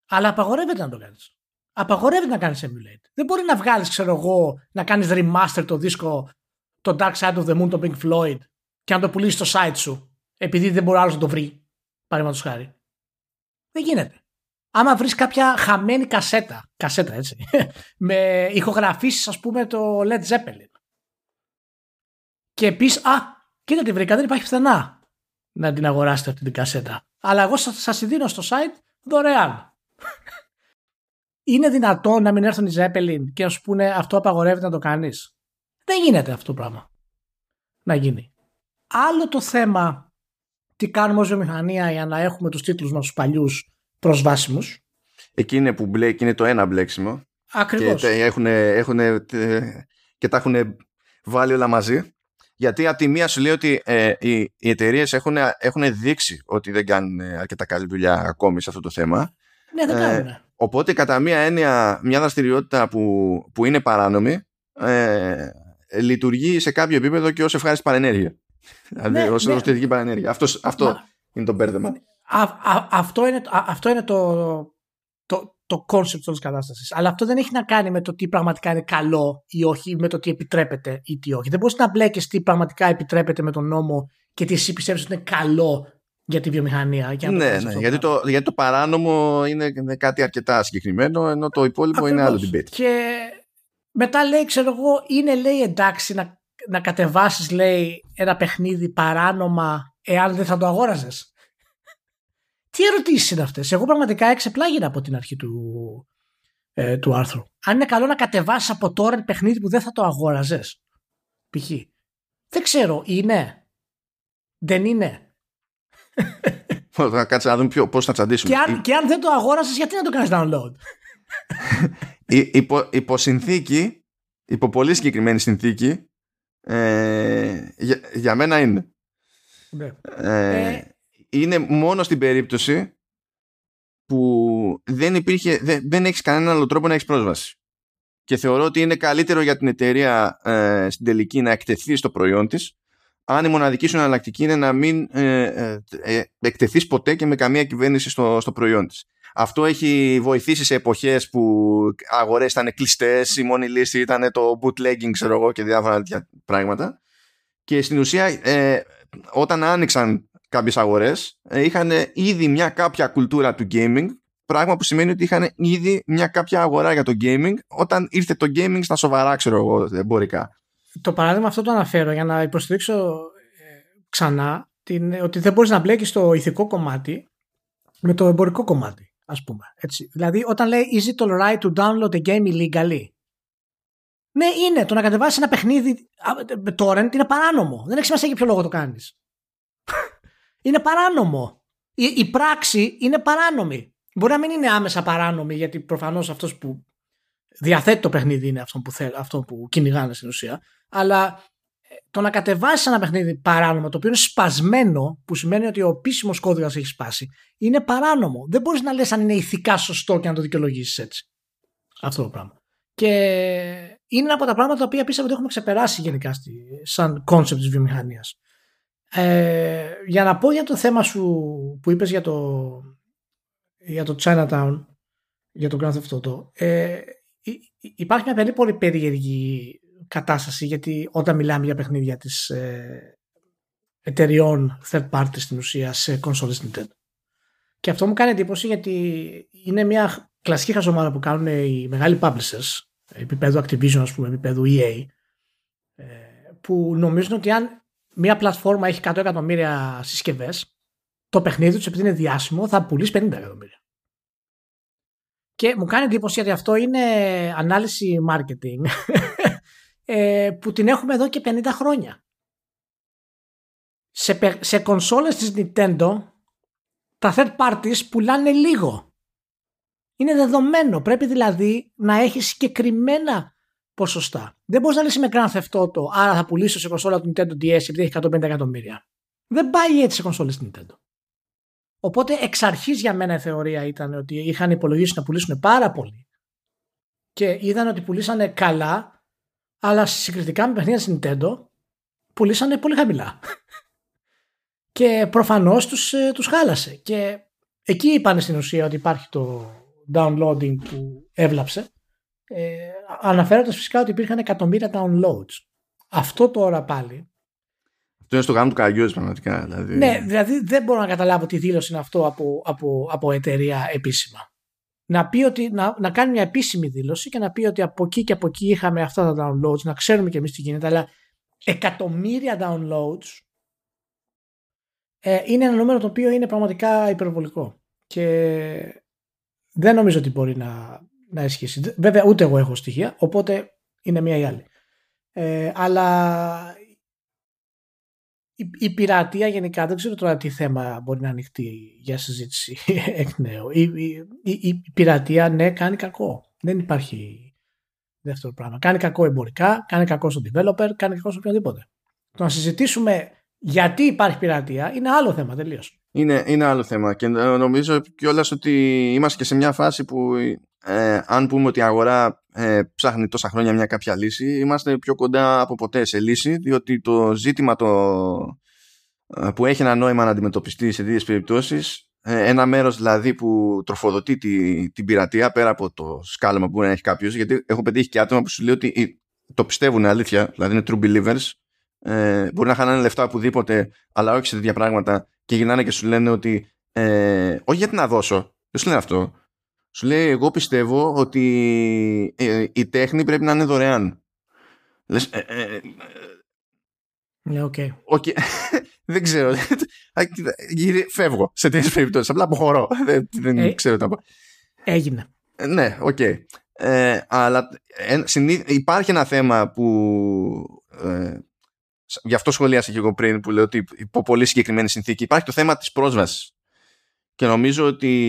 Αλλά απαγορεύεται να το κάνεις. Απαγορεύεται να κάνεις emulate. Δεν μπορεί να βγάλεις, ξέρω εγώ, να κάνεις remaster το δίσκο, το Dark Side of the Moon, το Pink Floyd, και να το πουλήσεις στο site σου, επειδή δεν μπορεί άλλος να το βρει. Παραδείγματος χάρη. Δεν γίνεται. Άμα βρεις κάποια χαμένη κασέτα, κασέτα έτσι, με ηχογραφήσεις, ας πούμε, το Led Zeppelin, και πεις, α, κοίτα τη βρήκα, δεν υπάρχει πουθενά να την αγοράσετε αυτή την κασέτα. Αλλά εγώ σας τη δίνω στο site δωρεάν. Είναι δυνατό να μην έρθουν οι Zeppelin και να σου πούνε αυτό απαγορεύεται να το κάνεις? Δεν γίνεται αυτό το πράγμα να γίνει. Άλλο το θέμα τι κάνουμε ως βιομηχανία για να έχουμε τους τίτλους μας τους παλιούς προσβάσιμους. Εκείνη που μπλέκει είναι το ένα μπλέξιμο. Ακριβώς. Και, έχουν, έχουν, και τα έχουν βάλει όλα μαζί. Γιατί από τη μία σου λέει ότι ε, οι, οι εταιρείες έχουν, έχουν δείξει ότι δεν κάνουν αρκετά καλή δουλειά ακόμη σε αυτό το θέμα. Ναι, δεν κάνουν. Ε, οπότε κατά μία έννοια μια δραστηριότητα που, που είναι παράνομη ε, λειτουργεί σε κάποιο επίπεδο και ως ευχάριστη παρενέργεια. Δηλαδή ναι, ως θετική ναι. παρενέργεια. Αυτός, αυτό Μα, είναι το μπέρδεμα. Α, α, αυτό είναι, α, αυτό είναι το, το, το concept όλης κατάστασης. Αλλά αυτό δεν έχει να κάνει με το τι πραγματικά είναι καλό ή όχι, ή με το τι επιτρέπεται ή τι όχι. Δεν μπορείς να μπλέκεις τι πραγματικά επιτρέπεται με τον νόμο και τι εσύ πιστεύεις ότι είναι καλό για τη βιομηχανία. Για να ναι, το ναι, ναι γιατί, το, γιατί το παράνομο είναι, είναι κάτι αρκετά συγκεκριμένο, ενώ το υπόλοιπο ακριβώς. είναι άλλο debate. Και μετά λέει, ξέρω εγώ, είναι λέει εντάξει να, να κατεβάσεις λέει ένα παιχνίδι παράνομα εάν δεν θα το αγόραζες. Τι ερωτήσεις είναι αυτές? Εγώ πραγματικά εξεπλάγινα από την αρχή του, ε, του άρθρου. Αν είναι καλό να κατεβάσεις από τώρα παιχνίδι που δεν θα το αγόραζες. Π.χ. Δεν ξέρω, είναι. Δεν είναι. Κάτσε να δούμε ποιο, πώς θα τσαντήσουμε. Και αν, Η... και αν δεν το αγόραζες, γιατί να το κάνεις download? Η, υπο, υπό συνθήκη, υπό πολύ συγκεκριμένη συνθήκη, ε, για, για μένα είναι. Ναι. Ε, ε, Είναι μόνο στην περίπτωση που δεν υπήρχε, δεν, δεν έχεις κανένα άλλο τρόπο να έχεις πρόσβαση. Και θεωρώ ότι είναι καλύτερο για την εταιρεία ε, στην τελική να εκτεθεί στο προϊόν της, αν η μοναδική σου εναλλακτική είναι να μην ε, ε, ε, εκτεθείς ποτέ και με καμία κυβέρνηση στο, στο προϊόν της. Αυτό έχει βοηθήσει σε εποχές που αγορές ήταν κλειστές, η μόνη λύση ήταν το bootlegging, ξέρω εγώ, και διάφορα τέτοια πράγματα. Και στην ουσία, ε, όταν άνοιξαν κάποιες αγορές, είχαν ήδη μια κάποια κουλτούρα του gaming, πράγμα που σημαίνει ότι είχαν ήδη μια κάποια αγορά για το gaming όταν ήρθε το gaming στα σοβαρά, ξέρω εγώ, εμπορικά. Το παράδειγμα αυτό το αναφέρω για να υποστηρίξω ε, ξανά την, ότι δεν μπορείς να μπλέκεις το ηθικό κομμάτι με το εμπορικό κομμάτι, ας πούμε. Έτσι. Δηλαδή, όταν λέει is it all right to download a game illegally? Ναι, είναι. Το να κατεβάσεις ένα παιχνίδι με torrent είναι παράνομο. Δεν έχει σημασία για ποιο λόγο το κάνεις. Είναι παράνομο. Η, η πράξη είναι παράνομη. Μπορεί να μην είναι άμεσα παράνομη, γιατί προφανώς αυτός που διαθέτει το παιχνίδι είναι αυτό που, θέλ, αυτό που κυνηγάνε στην ουσία. Αλλά το να κατεβάσεις ένα παιχνίδι παράνομο, το οποίο είναι σπασμένο, που σημαίνει ότι ο επίσημος κώδικας έχει σπάσει, είναι παράνομο. Δεν μπορείς να λες αν είναι ηθικά σωστό και να το δικαιολογήσεις έτσι. Αυτό το πράγμα. Και είναι από τα πράγματα τα οποία πίστευα ότι έχουμε ξεπεράσει γενικά στη, σαν concept της βιομηχανίας. Ε, για να πω για το θέμα σου που είπες για το, για το Chinatown, για τον Grand Theft Auto, ε, υπάρχει μια πολύ πολύ περίεργη κατάσταση, γιατί όταν μιλάμε για παιχνίδια της ε, εταιριών third party στην ουσία σε κονσόλες Nintendo, και αυτό μου κάνει εντύπωση γιατί είναι μια κλασική χαζομάρα που κάνουν οι μεγάλοι publishers επίπεδου Activision, ας πούμε, επίπεδου ι έι, ε, που νομίζουν ότι αν μια πλατφόρμα έχει εκατό εκατομμύρια συσκευές, το παιχνίδι του, επειδή είναι διάσημο, θα πουλήσει πενήντα εκατομμύρια. Και μου κάνει εντύπωση γιατί αυτό είναι ανάλυση marketing που την έχουμε εδώ και πενήντα χρόνια. Σε, σε κονσόλες της Nintendo τα third parties πουλάνε λίγο. Είναι δεδομένο. Πρέπει δηλαδή να έχει συγκεκριμένα ποσοστά. Δεν μπορείς να λες με Grand Theft Auto, άρα θα πουλήσω σε κονσόλα του Nintendo ντι ες επειδή έχει εκατόν πενήντα εκατομμύρια. Δεν πάει έτσι σε κονσόλες Nintendo. Οπότε εξ αρχής για μένα η θεωρία ήταν ότι είχαν υπολογίσει να πουλήσουν πάρα πολύ και είδαν ότι πουλήσανε καλά, αλλά συγκριτικά με παιχνίδια της Nintendo πουλήσανε πολύ χαμηλά. Και προφανώς τους, τους χάλασε. Και εκεί είπαν στην ουσία ότι υπάρχει το, downloading που έβλαψε, ε, αναφέροντας φυσικά ότι υπήρχαν εκατομμύρια downloads. Αυτό τώρα πάλι. Αυτό είναι στο γάμο του καριού, πραγματικά. Δηλαδή... Ναι, δηλαδή δεν μπορώ να καταλάβω τι δήλωση είναι αυτό από, από, από εταιρεία επίσημα. Να, πει ότι, να, να κάνει μια επίσημη δήλωση και να πει ότι από εκεί και από εκεί είχαμε αυτά τα downloads, να ξέρουμε κι εμείς τι γίνεται, αλλά εκατομμύρια downloads ε, είναι ένα νούμερο το οποίο είναι πραγματικά υπερβολικό. Και δεν νομίζω ότι μπορεί να, να ισχύσει. Βέβαια, ούτε εγώ έχω στοιχεία, οπότε είναι μία ή άλλη. Ε, αλλά η, η πειρατεία γενικά, δεν ξέρω τώρα τι θέμα μπορεί να ανοιχτεί για συζήτηση εκ νέου. Η, η, η, η πειρατεία, ναι, κάνει κακό. Δεν υπάρχει δεύτερο πράγμα. Κάνει κακό εμπορικά, κάνει κακό στον developer, κάνει κακό σε οποιονδήποτε. Το να συζητήσουμε γιατί υπάρχει πειρατεία είναι άλλο θέμα τελείως. Είναι, είναι άλλο θέμα και νομίζω κιόλας ότι είμαστε και σε μια φάση που ε, αν πούμε ότι η αγορά ε, ψάχνει τόσα χρόνια μια κάποια λύση, είμαστε πιο κοντά από ποτέ σε λύση, διότι το ζήτημα το, ε, που έχει ένα νόημα να αντιμετωπιστεί σε δύο περιπτώσεις, ε, ένα μέρος δηλαδή που τροφοδοτεί τη, την πειρατεία πέρα από το σκάλωμα που μπορεί να έχει κάποιος, γιατί έχω πετύχει και άτομα που σου λέει ότι το πιστεύουν αλήθεια, δηλαδή είναι true believers, ε, μπορεί να χανάνε λεφτά οπουδήποτε αλλά όχι σε τέτοια πράγματα. Και γυρνάνε και σου λένε ότι ε, όχι γιατί να δώσω, δεν σου λένε αυτό. Σου λέει εγώ πιστεύω ότι ε, η τέχνη πρέπει να είναι δωρεάν. Λες, ε, ε, ε, ναι, οκ. Okay. Okay. Δεν ξέρω. Φεύγω σε τέτοιες περιπτώσεις. Απλά αποχωρώ. δεν δεν hey. ξέρω τι να πω. Έγινε. Ναι, οκ. Okay. Ε, αλλά ε, συνήθ, υπάρχει ένα θέμα που... Ε, γι' αυτό σχολίασα και εγώ πριν που λέω ότι υπό πολύ συγκεκριμένη συνθήκη υπάρχει το θέμα της πρόσβασης και νομίζω ότι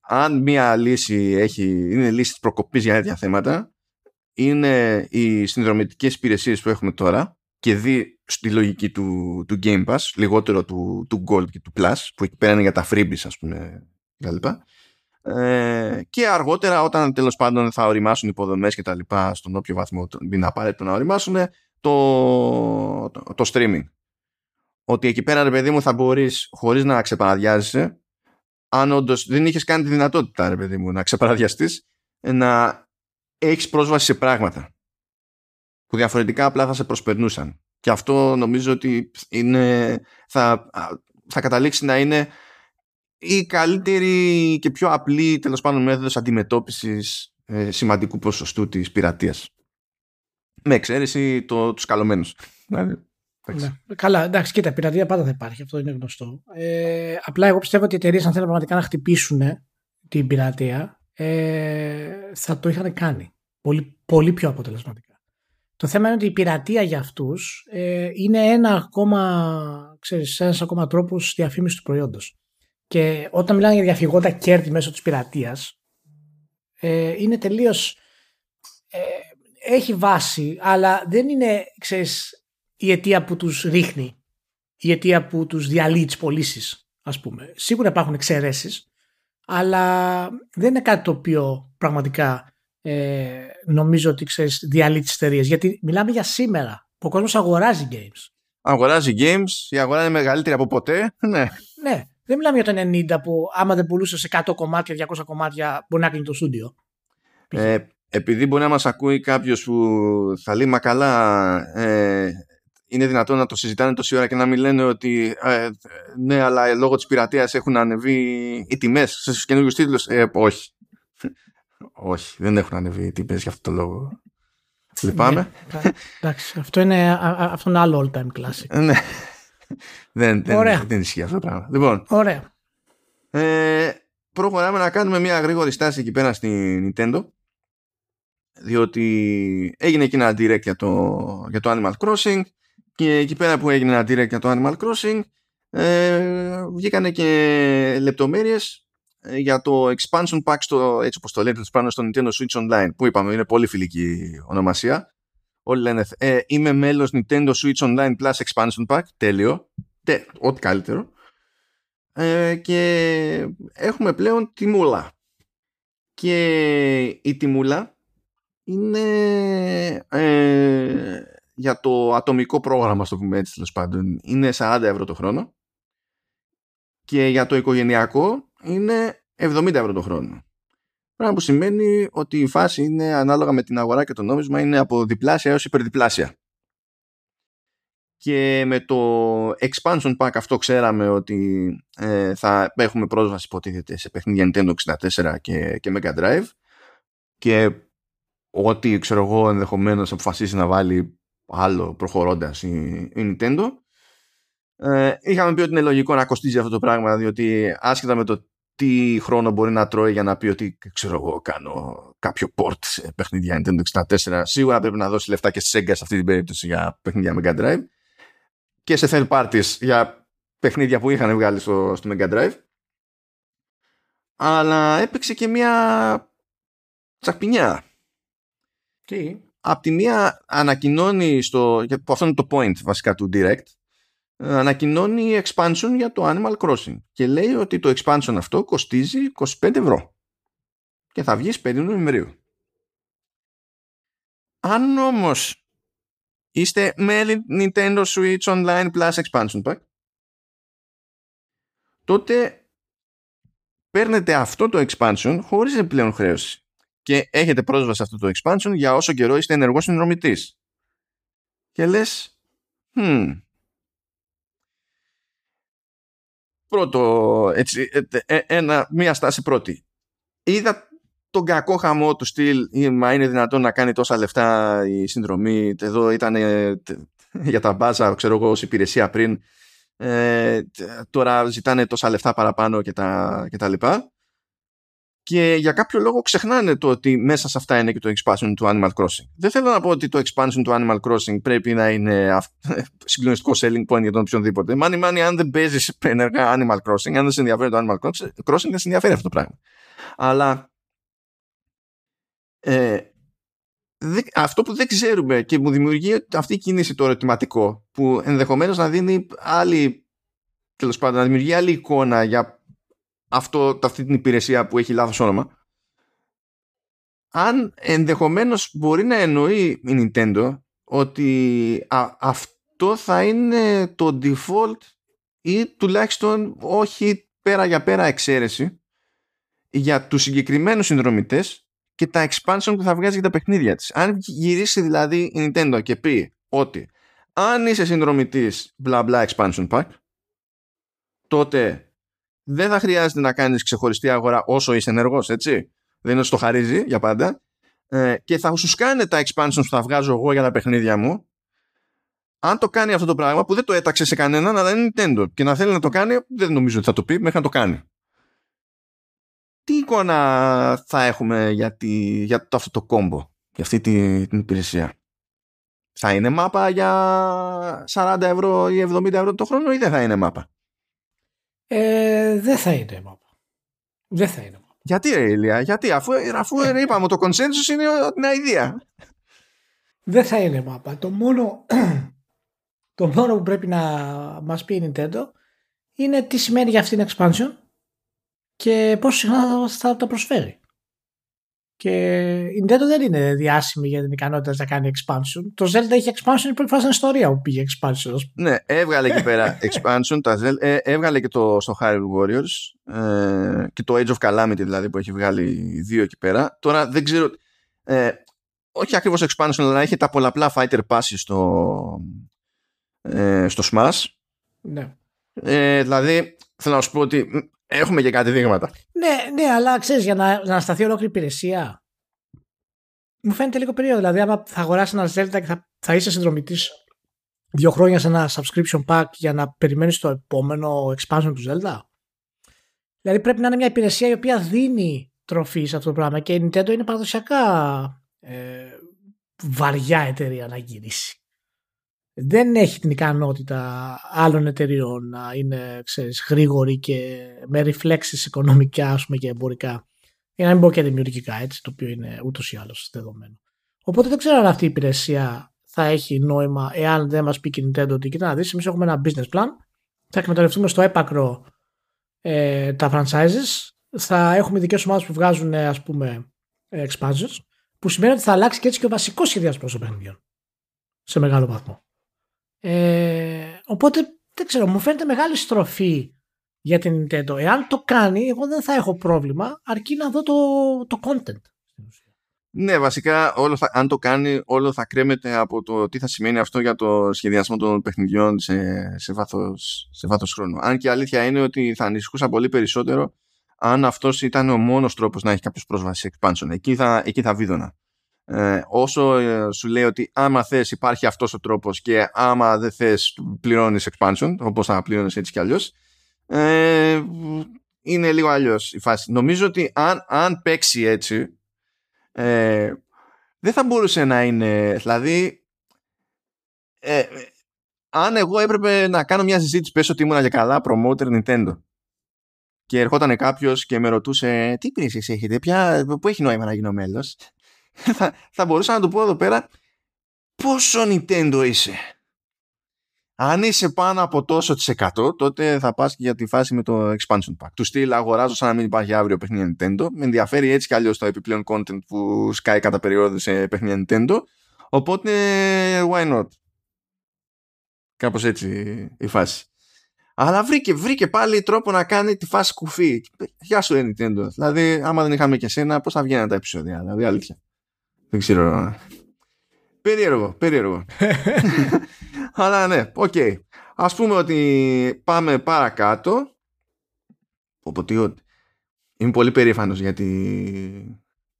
αν μία λύση έχει, είναι λύση της προκοπής για τέτοια θέματα είναι οι συνδρομητικές υπηρεσίες που έχουμε τώρα και δει στη λογική του, του Game Pass, λιγότερο του, του Gold και του Plus που εκεί πέρα είναι για τα freebies ας πούμε και λοιπά. Ε, και αργότερα όταν τέλος πάντων θα οριμάσουν υποδομές και τα λοιπά στον όποιο βαθμό είναι απαραίτητο να οριμάσουν Το, το, το streaming. Ότι εκεί πέρα ρε παιδί μου θα μπορείς χωρίς να ξεπαραδιάζεσαι, αν όντως δεν είχες κάνει τη δυνατότητα ρε παιδί μου να ξεπαραδιαστείς, να έχεις πρόσβαση σε πράγματα που διαφορετικά απλά θα σε προσπερνούσαν. Και αυτό νομίζω ότι είναι, θα, θα καταλήξει να είναι η καλύτερη και πιο απλή τέλος πάντων μέθοδος αντιμετώπισης ε, σημαντικού ποσοστού της πειρατείας. Με εξαίρεση το, τους καλωμένους. Δηλαδή, ναι. Καλά, εντάξει, κοίτα, πειρατεία πάντα θα υπάρχει, αυτό είναι γνωστό. Ε, απλά εγώ πιστεύω ότι οι εταιρείες, αν θέλουν πραγματικά να χτυπήσουν την πειρατεία, ε, θα το είχαν κάνει. Πολύ, πολύ πιο αποτελεσματικά. Το θέμα είναι ότι η πειρατεία για αυτούς ε, είναι ένα ακόμα, ξέρεις, ένας ακόμα τρόπος διαφήμισης του προϊόντος. Και όταν μιλάνε για διαφυγόντα κέρδη μέσω της πειρατείας, ε, είναι τελείως. Ε, Έχει βάση, αλλά δεν είναι, ξέρεις, η αιτία που τους ρίχνει, η αιτία που τους διαλύει τις πωλήσεις, ας πούμε. Σίγουρα υπάρχουν εξαιρέσεις, αλλά δεν είναι κάτι το οποίο πραγματικά ε, νομίζω ότι, ξέρεις, διαλύει τις εταιρείες. Γιατί μιλάμε για σήμερα, που ο κόσμος αγοράζει games. Αγοράζει games, η αγορά είναι μεγαλύτερη από ποτέ, ναι. Ναι, δεν μιλάμε για το ενενήντα που άμα δεν πουλούσε εκατό κομμάτια, διακόσια κομμάτια μπορεί να κάνει το στούντιο. Ε, Επειδή μπορεί να μας ακούει κάποιος που θα λέει μα καλά ε, είναι δυνατόν να το συζητάνε τόση ώρα και να μην λένε ότι ε, ναι αλλά λόγω της πειρατείας έχουν ανεβεί οι τιμές στους καινούργιους τίτλους. Ε, όχι. όχι, δεν έχουν ανεβεί οι τιμές για αυτό το λόγο. Λυπάμαι. Ναι, εντάξει, αυτό είναι, α, αυτό είναι άλλο all time classic. Ναι. δεν, δεν, δεν ισχύει αυτό το πράγμα. Λοιπόν, ωραία. Ε, προχωράμε να κάνουμε μια γρήγορη στάση εκεί πέρα στην Nintendo. Διότι έγινε εκεί ένα direct για το, για το Animal Crossing και εκεί πέρα που έγινε ένα direct για το Animal Crossing ε, βγήκανε και λεπτομέρειες για το Expansion Pack στο, έτσι όπως το λέτε πάνω στο Nintendo Switch Online που είπαμε είναι πολύ φιλική ονομασία. Όλοι λένε ε, είμαι μέλος Nintendo Switch Online Plus Expansion Pack, τέλειο, Τε, ό,τι καλύτερο ε, και έχουμε πλέον τιμούλα και η τιμούλα είναι ε, για το ατομικό πρόγραμμα, στο πούμε έτσι τέλος πάντων, είναι σαράντα ευρώ το χρόνο και για το οικογενειακό είναι εβδομήντα ευρώ το χρόνο. Πράγμα που σημαίνει ότι η φάση είναι ανάλογα με την αγορά και το νόμισμα, είναι από διπλάσια έως υπερδιπλάσια. Και με το expansion pack αυτό ξέραμε ότι ε, θα έχουμε πρόσβαση υποτίθεται σε παιχνίδια Nintendo εξήντα τέσσερα και, και Megadrive και ό,τι ξέρω εγώ ενδεχομένως αποφασίσει να βάλει άλλο προχωρώντας η, η Nintendo. Ε, είχαμε πει ότι είναι λογικό να κοστίζει αυτό το πράγμα, διότι άσχετα με το τι χρόνο μπορεί να τρώει για να πει ότι ξέρω εγώ κάνω κάποιο port σε παιχνίδια Nintendo εξήντα τέσσερα, σίγουρα πρέπει να δώσει λεφτά και σε Sega σε αυτή την περίπτωση για παιχνίδια Megadrive και σε third parties για παιχνίδια που είχαν βγάλει στο, στο Megadrive. Αλλά έπαιξε και μια τσακπινιά. Τι? Απ' τη μία ανακοινώνει στο, που αυτό είναι το point βασικά του Direct, ανακοινώνει expansion για το Animal Crossing και λέει ότι το expansion αυτό κοστίζει είκοσι πέντε ευρώ και θα βγει πέντε Νοεμβρίου. Αν όμως είστε μέλη Nintendo Switch Online Plus Expansion Pack, τότε παίρνετε αυτό το expansion χωρίς επιπλέον χρέωση και έχετε πρόσβαση σε αυτό το expansion για όσο καιρό είστε ενεργός συνδρομητής. Και λες hmm. Πρώτο, έτσι, ένα, μία στάση πρώτη. Είδα τον κακό χαμό του στυλ, μα είναι δυνατόν να κάνει τόσα λεφτά η συνδρομή. Εδώ ήταν ε, για τα μπάζα, ξέρω εγώ, ως υπηρεσία πριν. Ε, τώρα ζητάνε τόσα λεφτά παραπάνω και τα, και τα λοιπά. Και για κάποιο λόγο ξεχνάνε το ότι μέσα σε αυτά είναι και το expansion του Animal Crossing. Δεν θέλω να πω ότι το expansion του Animal Crossing πρέπει να είναι συγκλονιστικό selling point για τον οποιονδήποτε. Μάνι μάνι, αν δεν παίζεις ενεργά Animal Crossing, αν δεν σε ενδιαφέρει το Animal Crossing, δεν σε ενδιαφέρει αυτό το πράγμα. Αλλά ε, δε, αυτό που δεν ξέρουμε και μου δημιουργεί αυτή η κίνηση το ερωτηματικό, που ενδεχομένως να δίνει άλλη, τέλος πάντων, να δημιουργεί άλλη εικόνα για Αυτό, αυτή την υπηρεσία που έχει λάθος όνομα, αν ενδεχομένως μπορεί να εννοεί η Nintendo ότι α, αυτό θα είναι το default ή τουλάχιστον όχι πέρα για πέρα εξαίρεση για τους συγκεκριμένους συνδρομητές και τα expansion που θα βγάζει για τα παιχνίδια της. Αν γυρίσει δηλαδή η Nintendo και πει ότι αν είσαι συνδρομητής bla bla expansion pack, τότε δεν θα χρειάζεται να κάνεις ξεχωριστή αγορά όσο είσαι ενεργός, έτσι. Δεν είναι ότι το χαρίζει για πάντα. Ε, και θα σου σκάνε τα expansions που θα βγάζω εγώ για τα παιχνίδια μου. Αν το κάνει αυτό το πράγμα, που δεν το έταξε σε κανέναν, αλλά είναι Nintendo. Και να θέλει να το κάνει, δεν νομίζω ότι θα το πει μέχρι να το κάνει. Τι εικόνα θα έχουμε για, τη, για το, αυτό το κόμπο, για αυτή τη, την υπηρεσία? Θα είναι μάπα για σαράντα ευρώ ή εβδομήντα ευρώ το χρόνο, ή δεν θα είναι μάπα? Ε, δεν θα είναι μάπα. Δεν θα είναι μάπα. Γιατί ρε Ηλία, γιατί αφού, αφού είπαμε το consensus είναι την ιδέα. Δεν θα είναι μάπα. Το μόνο, το μόνο που πρέπει να μας πει η Nintendo είναι τι σημαίνει για αυτήν την expansion και πόσο συχνά θα τα προσφέρει. Και η Nintendo δεν είναι διάσημη για την ικανότητα να κάνει expansion. Το Zelda είχε expansion, η πρώτη φορά στην ιστορία που πήγε expansion. Ναι, έβγαλε εκεί πέρα expansion. Τα Zelda, ε, έβγαλε και το στο Hyrule Warriors ε, και το Age of Calamity δηλαδή που έχει βγάλει δύο εκεί πέρα. Τώρα δεν ξέρω. Ε, όχι ακριβώς expansion, αλλά είχε τα πολλαπλά fighter passes στο, ε, στο Smash. Ναι. Ε, δηλαδή θέλω να σου πω ότι έχουμε και κάτι δείγματα. Ναι, ναι, αλλά ξέρεις, για να, να σταθεί ολόκληρη υπηρεσία μου φαίνεται λίγο περίοδο. Δηλαδή, άμα θα αγοράσει ένα Zelda και θα, θα είσαι συνδρομητής δύο χρόνια σε ένα subscription pack για να περιμένεις το επόμενο expansion του Zelda. Δηλαδή, πρέπει να είναι μια υπηρεσία η οποία δίνει τροφή σε αυτό το πράγμα και η Nintendo είναι παραδοσιακά ε, βαριά εταιρεία να γυρίσει. Δεν έχει την ικανότητα άλλων εταιρείων να είναι, ξέρεις, γρήγορη και με reflexes οικονομικά, ας πούμε, και εμπορικά. Για να μην πω και δημιουργικά, έτσι, το οποίο είναι ούτως ή άλλως δεδομένο. Οπότε δεν ξέρω αν αυτή η υπηρεσία θα έχει νόημα εάν δεν μας πει η Nintendo ότι κοίτα να δεις, εμείς έχουμε ένα business plan, θα εκμεταλλευτούμε στο έπακρο ε, τα franchises, θα έχουμε δικές ομάδες που βγάζουν, ας πούμε, expansions, που σημαίνει ότι θα αλλάξει και έτσι και ο βασικός σχεδιασμός των παιχνιδιών σε μεγάλο βαθμό. Ε, οπότε δεν ξέρω, μου φαίνεται μεγάλη στροφή για την Nintendo. Εάν το κάνει, εγώ δεν θα έχω πρόβλημα, αρκεί να δω το, το content. Ναι, βασικά όλο θα, αν το κάνει, όλο θα κρέμεται από το τι θα σημαίνει αυτό για το σχεδιασμό των παιχνιδιών σε, σε, βάθος, σε βάθος χρόνου. Αν και η αλήθεια είναι ότι θα ανησυχούσα πολύ περισσότερο αν αυτός ήταν ο μόνος τρόπος να έχει κάποιος πρόσβαση expansion. Εκεί θα, εκεί θα βίδωνα. Ε, όσο ε, σου λέει ότι άμα θες υπάρχει αυτός ο τρόπος και άμα δεν θες πληρώνεις expansion, όπως θα πληρώνεις έτσι κι αλλιώς, ε, είναι λίγο αλλιώς η φάση. Νομίζω ότι αν, αν παίξει έτσι, Ε, δεν θα μπορούσε να είναι, δηλαδή ε, ε, αν εγώ έπρεπε να κάνω μια συζήτηση, πες ότι ήμουν για καλά promoter Nintendo και ερχόταν κάποιος και με ρωτούσε τι υπηρεσίες έχετε, ποια, που έχει νόημα να γίνω μέλος, θα, θα μπορούσα να του πω εδώ πέρα πόσο Nintendo είσαι. Αν είσαι πάνω από τόσο της εκατό, τότε θα πας και για τη φάση με το expansion pack. Του στυλ αγοράζω σαν να μην υπάρχει αύριο παιχνίδια Nintendo. Με ενδιαφέρει έτσι κι αλλιώς το επιπλέον content που σκάει κατά περιόδου σε παιχνίδια Nintendo. Οπότε, why not. Κάπως έτσι η φάση. Αλλά βρήκε, βρήκε πάλι τρόπο να κάνει τη φάση κουφή. Γεια σου Nintendo. Δηλαδή, άμα δεν είχαμε και εσένα, πώς θα βγαίνουν τα επεισόδια. Δηλαδή, αλήθεια. Δεν ξέρω. Περίεργο, περίεργο. Αλλά ναι, οκ. Okay. Ας πούμε ότι πάμε παρακάτω. Οπότε είμαι πολύ περήφανος για τη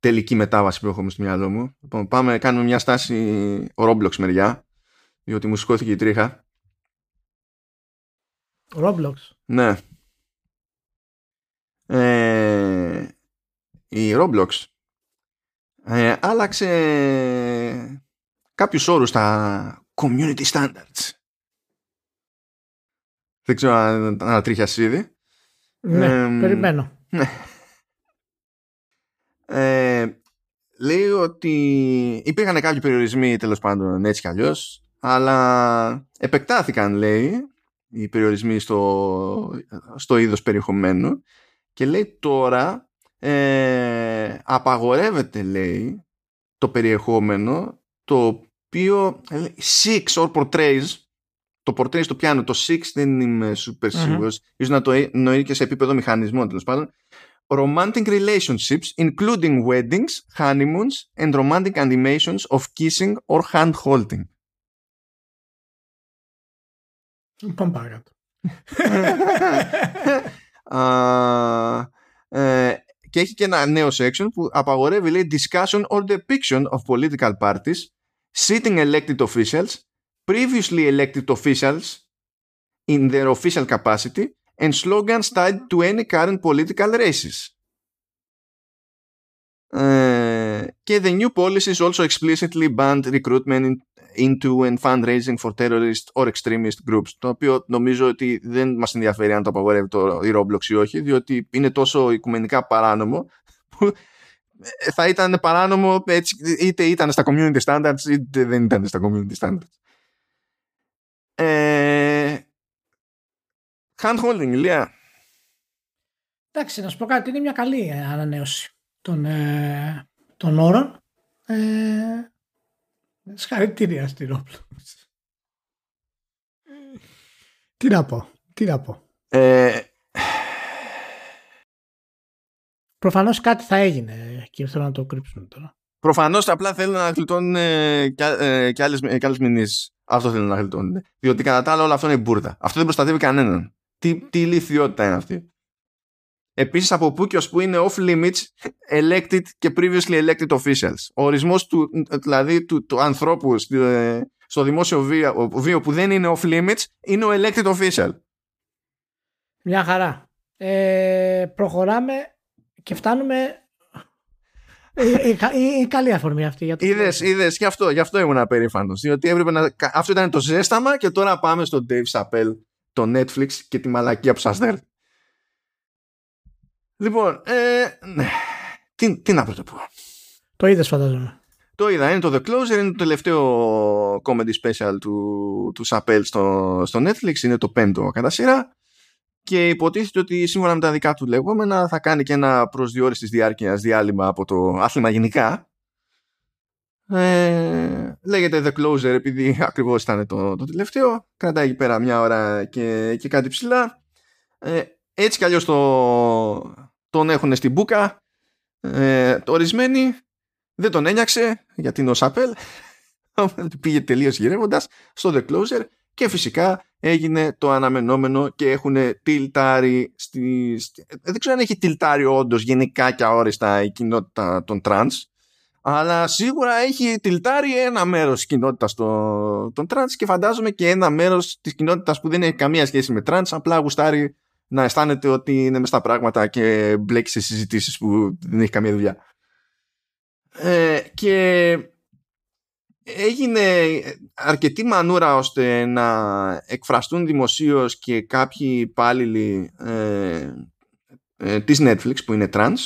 τελική μετάβαση που έχουμε στο μυαλό μου. Λοιπόν, πάμε, κάνουμε μια στάση Roblox μεριά, διότι μου σηκώθηκε η τρίχα. Roblox. Ναι. Ε, η Roblox ε, άλλαξε κάποιους όρους στα community standards. Δεν ξέρω αν ανατρίχιασες ήδη. Ναι, ε, περιμένω. Ναι. Ε, λέει ότι υπήρχαν κάποιοι περιορισμοί τέλος πάντων έτσι κι αλλιώς, αλλά επεκτάθηκαν, λέει, οι περιορισμοί στο, στο είδος περιεχομένου και λέει τώρα ε, απαγορεύεται, λέει, το περιεχόμενο το οποίο six or portrays, το portrays το πιάνω, το six δεν είμαι super σίγουρος, mm-hmm. ίσως να το εννοεί και σε επίπεδο μηχανισμών τέλος πάντων, romantic relationships including weddings, honeymoons and romantic animations of kissing or hand holding. Πάμε παρακάτω. uh, uh, και έχει και ένα νέο section που απαγορεύει, λέει, discussion or depiction of political parties, sitting elected officials, previously elected officials in their official capacity and slogans tied to any current political races. Uh, και the new policies also explicitly banned recruitment in, into and fundraising for terrorist or extremist groups, το οποίο νομίζω ότι δεν μας ενδιαφέρει αν το απαγορεύει το η Roblox ή όχι, διότι είναι τόσο οικουμενικά παράνομο που θα ήταν παράνομο έτσι, είτε ήταν στα community standards είτε δεν ήταν στα community standards. Ε, handholding, Ηλία. Εντάξει, να σου πω κάτι, είναι μια καλή ανανέωση των, ε, των όρων. Ε, συγχαρητήρια στην Roblox. Τι να πω, τι να πω. Ε, Προφανώς κάτι θα έγινε και θέλω να το κρύψουν τώρα. Προφανώς απλά θέλουν να γλιτώνουν ε, και, ε, και άλλες, ε, άλλες μηνύσεις. Αυτό θέλουν να γλιτώνουν. Διότι κατά τα άλλα όλα αυτό είναι μπούρδα. Αυτό δεν προστατεύει κανέναν. Τι, τι ηλιθιότητα είναι αυτή. Επίσης από πού και ως πού είναι off limits elected και previously elected officials. Ο ορισμός του, δηλαδή, του, του ανθρώπου στο δημόσιο βίο, βίο που δεν είναι off limits είναι ο elected official. Μια χαρά. Ε, προχωράμε. Και φτάνουμε. Η καλή αφορμή αυτή για το. Είδες, είδες, γι' αυτό, γι' αυτό ήμουν περήφανος. Διότι έπρεπε να. Αυτό ήταν το ζέσταμα και τώρα πάμε στον Dave Chappelle, το Netflix και τη μαλακία που σας δέρνει. Λοιπόν, ε, ναι. τι, τι να πρώτα πω. Το είδες, φαντάζομαι. Το είδα, είναι το The Closer, είναι το τελευταίο comedy special του, του Chappelle στο, στο Netflix, είναι το πέμπτο κατά σειρά. Και υποτίθεται ότι σύμφωνα με τα δικά του λεγόμενα θα κάνει και ένα προς δύο ώρες της διάρκειας διάλειμμα από το άθλημα γενικά. Ε, λέγεται The Closer επειδή ακριβώς ήταν το, το τελευταίο. Κρατάει εκεί πέρα μια ώρα και, και κάτι ψηλά. Ε, Έτσι κι αλλιώς το... τον έχουν στην μπούκα. Ε, το ορισμένοι δεν τον ένιαξε γιατί είναι ο Σαπέλ. Πήγε τελείως γυρεύοντας στο The Closer και φυσικά έγινε το αναμενόμενο και έχουν τιλτάρει στη... δεν ξέρω αν έχει τιλτάρει όντως γενικά και αόριστα η κοινότητα των τρανς, αλλά σίγουρα έχει τιλτάρει ένα μέρος της κοινότητας των τρανς και φαντάζομαι και ένα μέρος της κοινότητας που δεν έχει καμία σχέση με τρανς, απλά γουστάρει να αισθάνεται ότι είναι μες στα πράγματα και μπλέκει σε συζητήσεις που δεν έχει καμία δουλειά. Ε, και έγινε αρκετή μανούρα ώστε να εκφραστούν δημοσίως και κάποιοι υπάλληλοι ε, ε, της Netflix που είναι trans.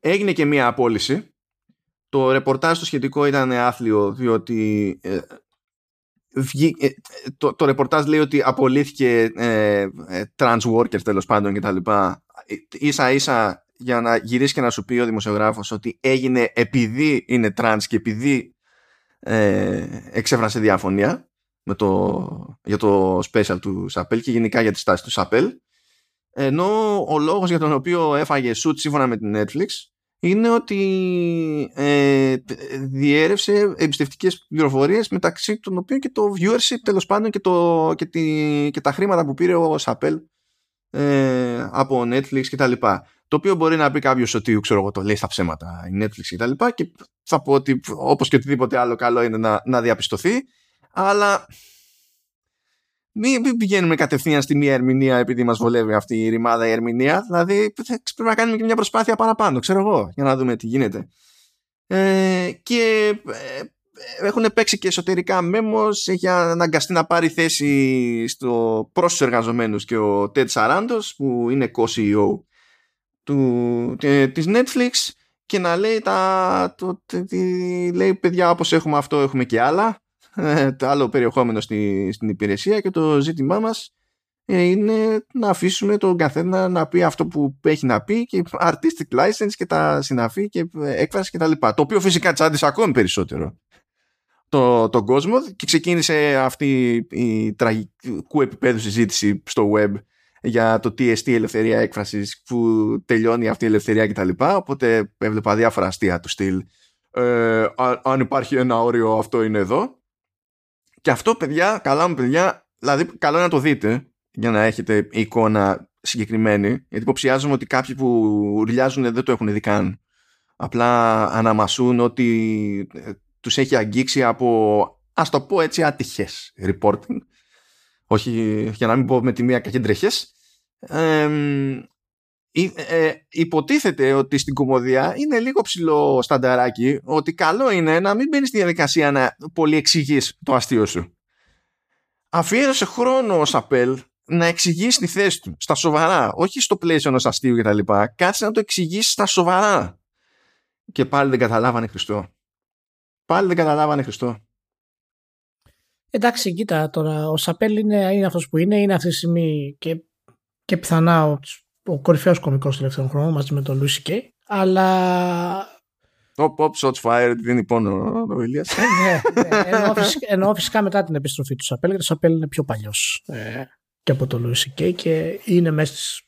Έγινε και μία απόλυση. Το ρεπορτάζ το σχετικό ήταν άθλιο διότι ε, βγή, ε, το, το ρεπορτάζ λέει ότι απολύθηκε ε, ε, trans workers τέλος πάντων και τα λοιπά, ίσα ίσα για να γυρίσει και να σου πει ο δημοσιογράφος ότι έγινε επειδή είναι trans και επειδή ε, εξέφρασε διαφωνία με το, για το special του Σαπέλ και γενικά για τη στάση του Σαπέλ, ενώ ο λόγος για τον οποίο έφαγε σουτ σύμφωνα με την Netflix είναι ότι ε, διέρευσε εμπιστευτικές πληροφορίες μεταξύ των οποίων και το viewership τέλος πάντων και, το, και, τη, και τα χρήματα που πήρε ο Σαπέλ ε, από Netflix κτλ. Το οποίο μπορεί να πει κάποιος ότι ξέρω εγώ, το λέει στα ψέματα η Netflix και τα λοιπά, και θα πω ότι όπως και οτιδήποτε άλλο καλό είναι να, να διαπιστωθεί, αλλά μην, μην πηγαίνουμε κατευθείαν στη μία ερμηνεία επειδή μας βολεύει αυτή η ρημάδα η ερμηνεία, δηλαδή πρέπει να κάνουμε και μια προσπάθεια παραπάνω, ξέρω εγώ, για να δούμε τι γίνεται. Ε, και ε, έχουν παίξει και εσωτερικά μέμος, έχει αναγκαστεί να πάρει θέση στο προς τους εργαζομένους και ο Τεντ Σαράντος που είναι co-σι ι ο Του, ε, της Netflix και να λέει, τα, το, τε, τε, λέει παιδιά όπως έχουμε αυτό έχουμε και άλλα, ε, το άλλο περιεχόμενο στη, στην υπηρεσία και το ζήτημά μας ε, είναι να αφήσουμε τον καθένα να πει αυτό που έχει να πει και artistic license και τα συναφή και έκφραση και τα λοιπά, το οποίο φυσικά τσάντησε ακόμη περισσότερο το, τον κόσμο και ξεκίνησε αυτή η τραγικού επίπεδου συζήτηση στο web για το τι εστί ελευθερία έκφρασης, που τελειώνει αυτή η ελευθερία κτλ. Οπότε έβλεπα διάφορα αστεία του στυλ ε, αν υπάρχει ένα όριο αυτό είναι εδώ. Και αυτό παιδιά, καλά μου παιδιά, δηλαδή καλό είναι να το δείτε για να έχετε εικόνα συγκεκριμένη, γιατί υποψιάζομαι ότι κάποιοι που ουρλιάζουν δεν το έχουν δει καν, απλά αναμασούν ότι τους έχει αγγίξει από, ας το πω έτσι, άτυχες reporting. Όχι, για να μην πω με τη μία κακεντρέχες. Ε, ε, ε, υποτίθεται ότι στην κομμωδία είναι λίγο ψηλό στανταράκι ότι καλό είναι να μην μπαίνει στη διαδικασία να πολυεξηγείς το αστείο σου. Αφιέρωσε χρόνο ο Σαπέλ να εξηγήσει τη θέση του στα σοβαρά, όχι στο πλαίσιο ενός αστείου κτλ. Κάτσε να το εξηγήσει στα σοβαρά. Και πάλι δεν καταλάβανε Χριστό. Πάλι δεν καταλάβανε Χριστό. Εντάξει, κοίτα τώρα, ο Σαπέλ είναι, είναι αυτός που είναι, είναι αυτή τη στιγμή και, και πιθανά ο, ο κορυφαίος κωμικός τελευταίων χρόνων μαζί με τον Louis σι κέι, αλλά... Top pop shots fired, δεν υπόνο ο Ηλίας. Ναι, ναι, εννοώ, φυσικά, εννοώ φυσικά μετά την επιστροφή του Σαπέλ, γιατί ο Σαπέλ είναι πιο παλιός ε. και από τον Louis σι κέι και είναι μέσα στις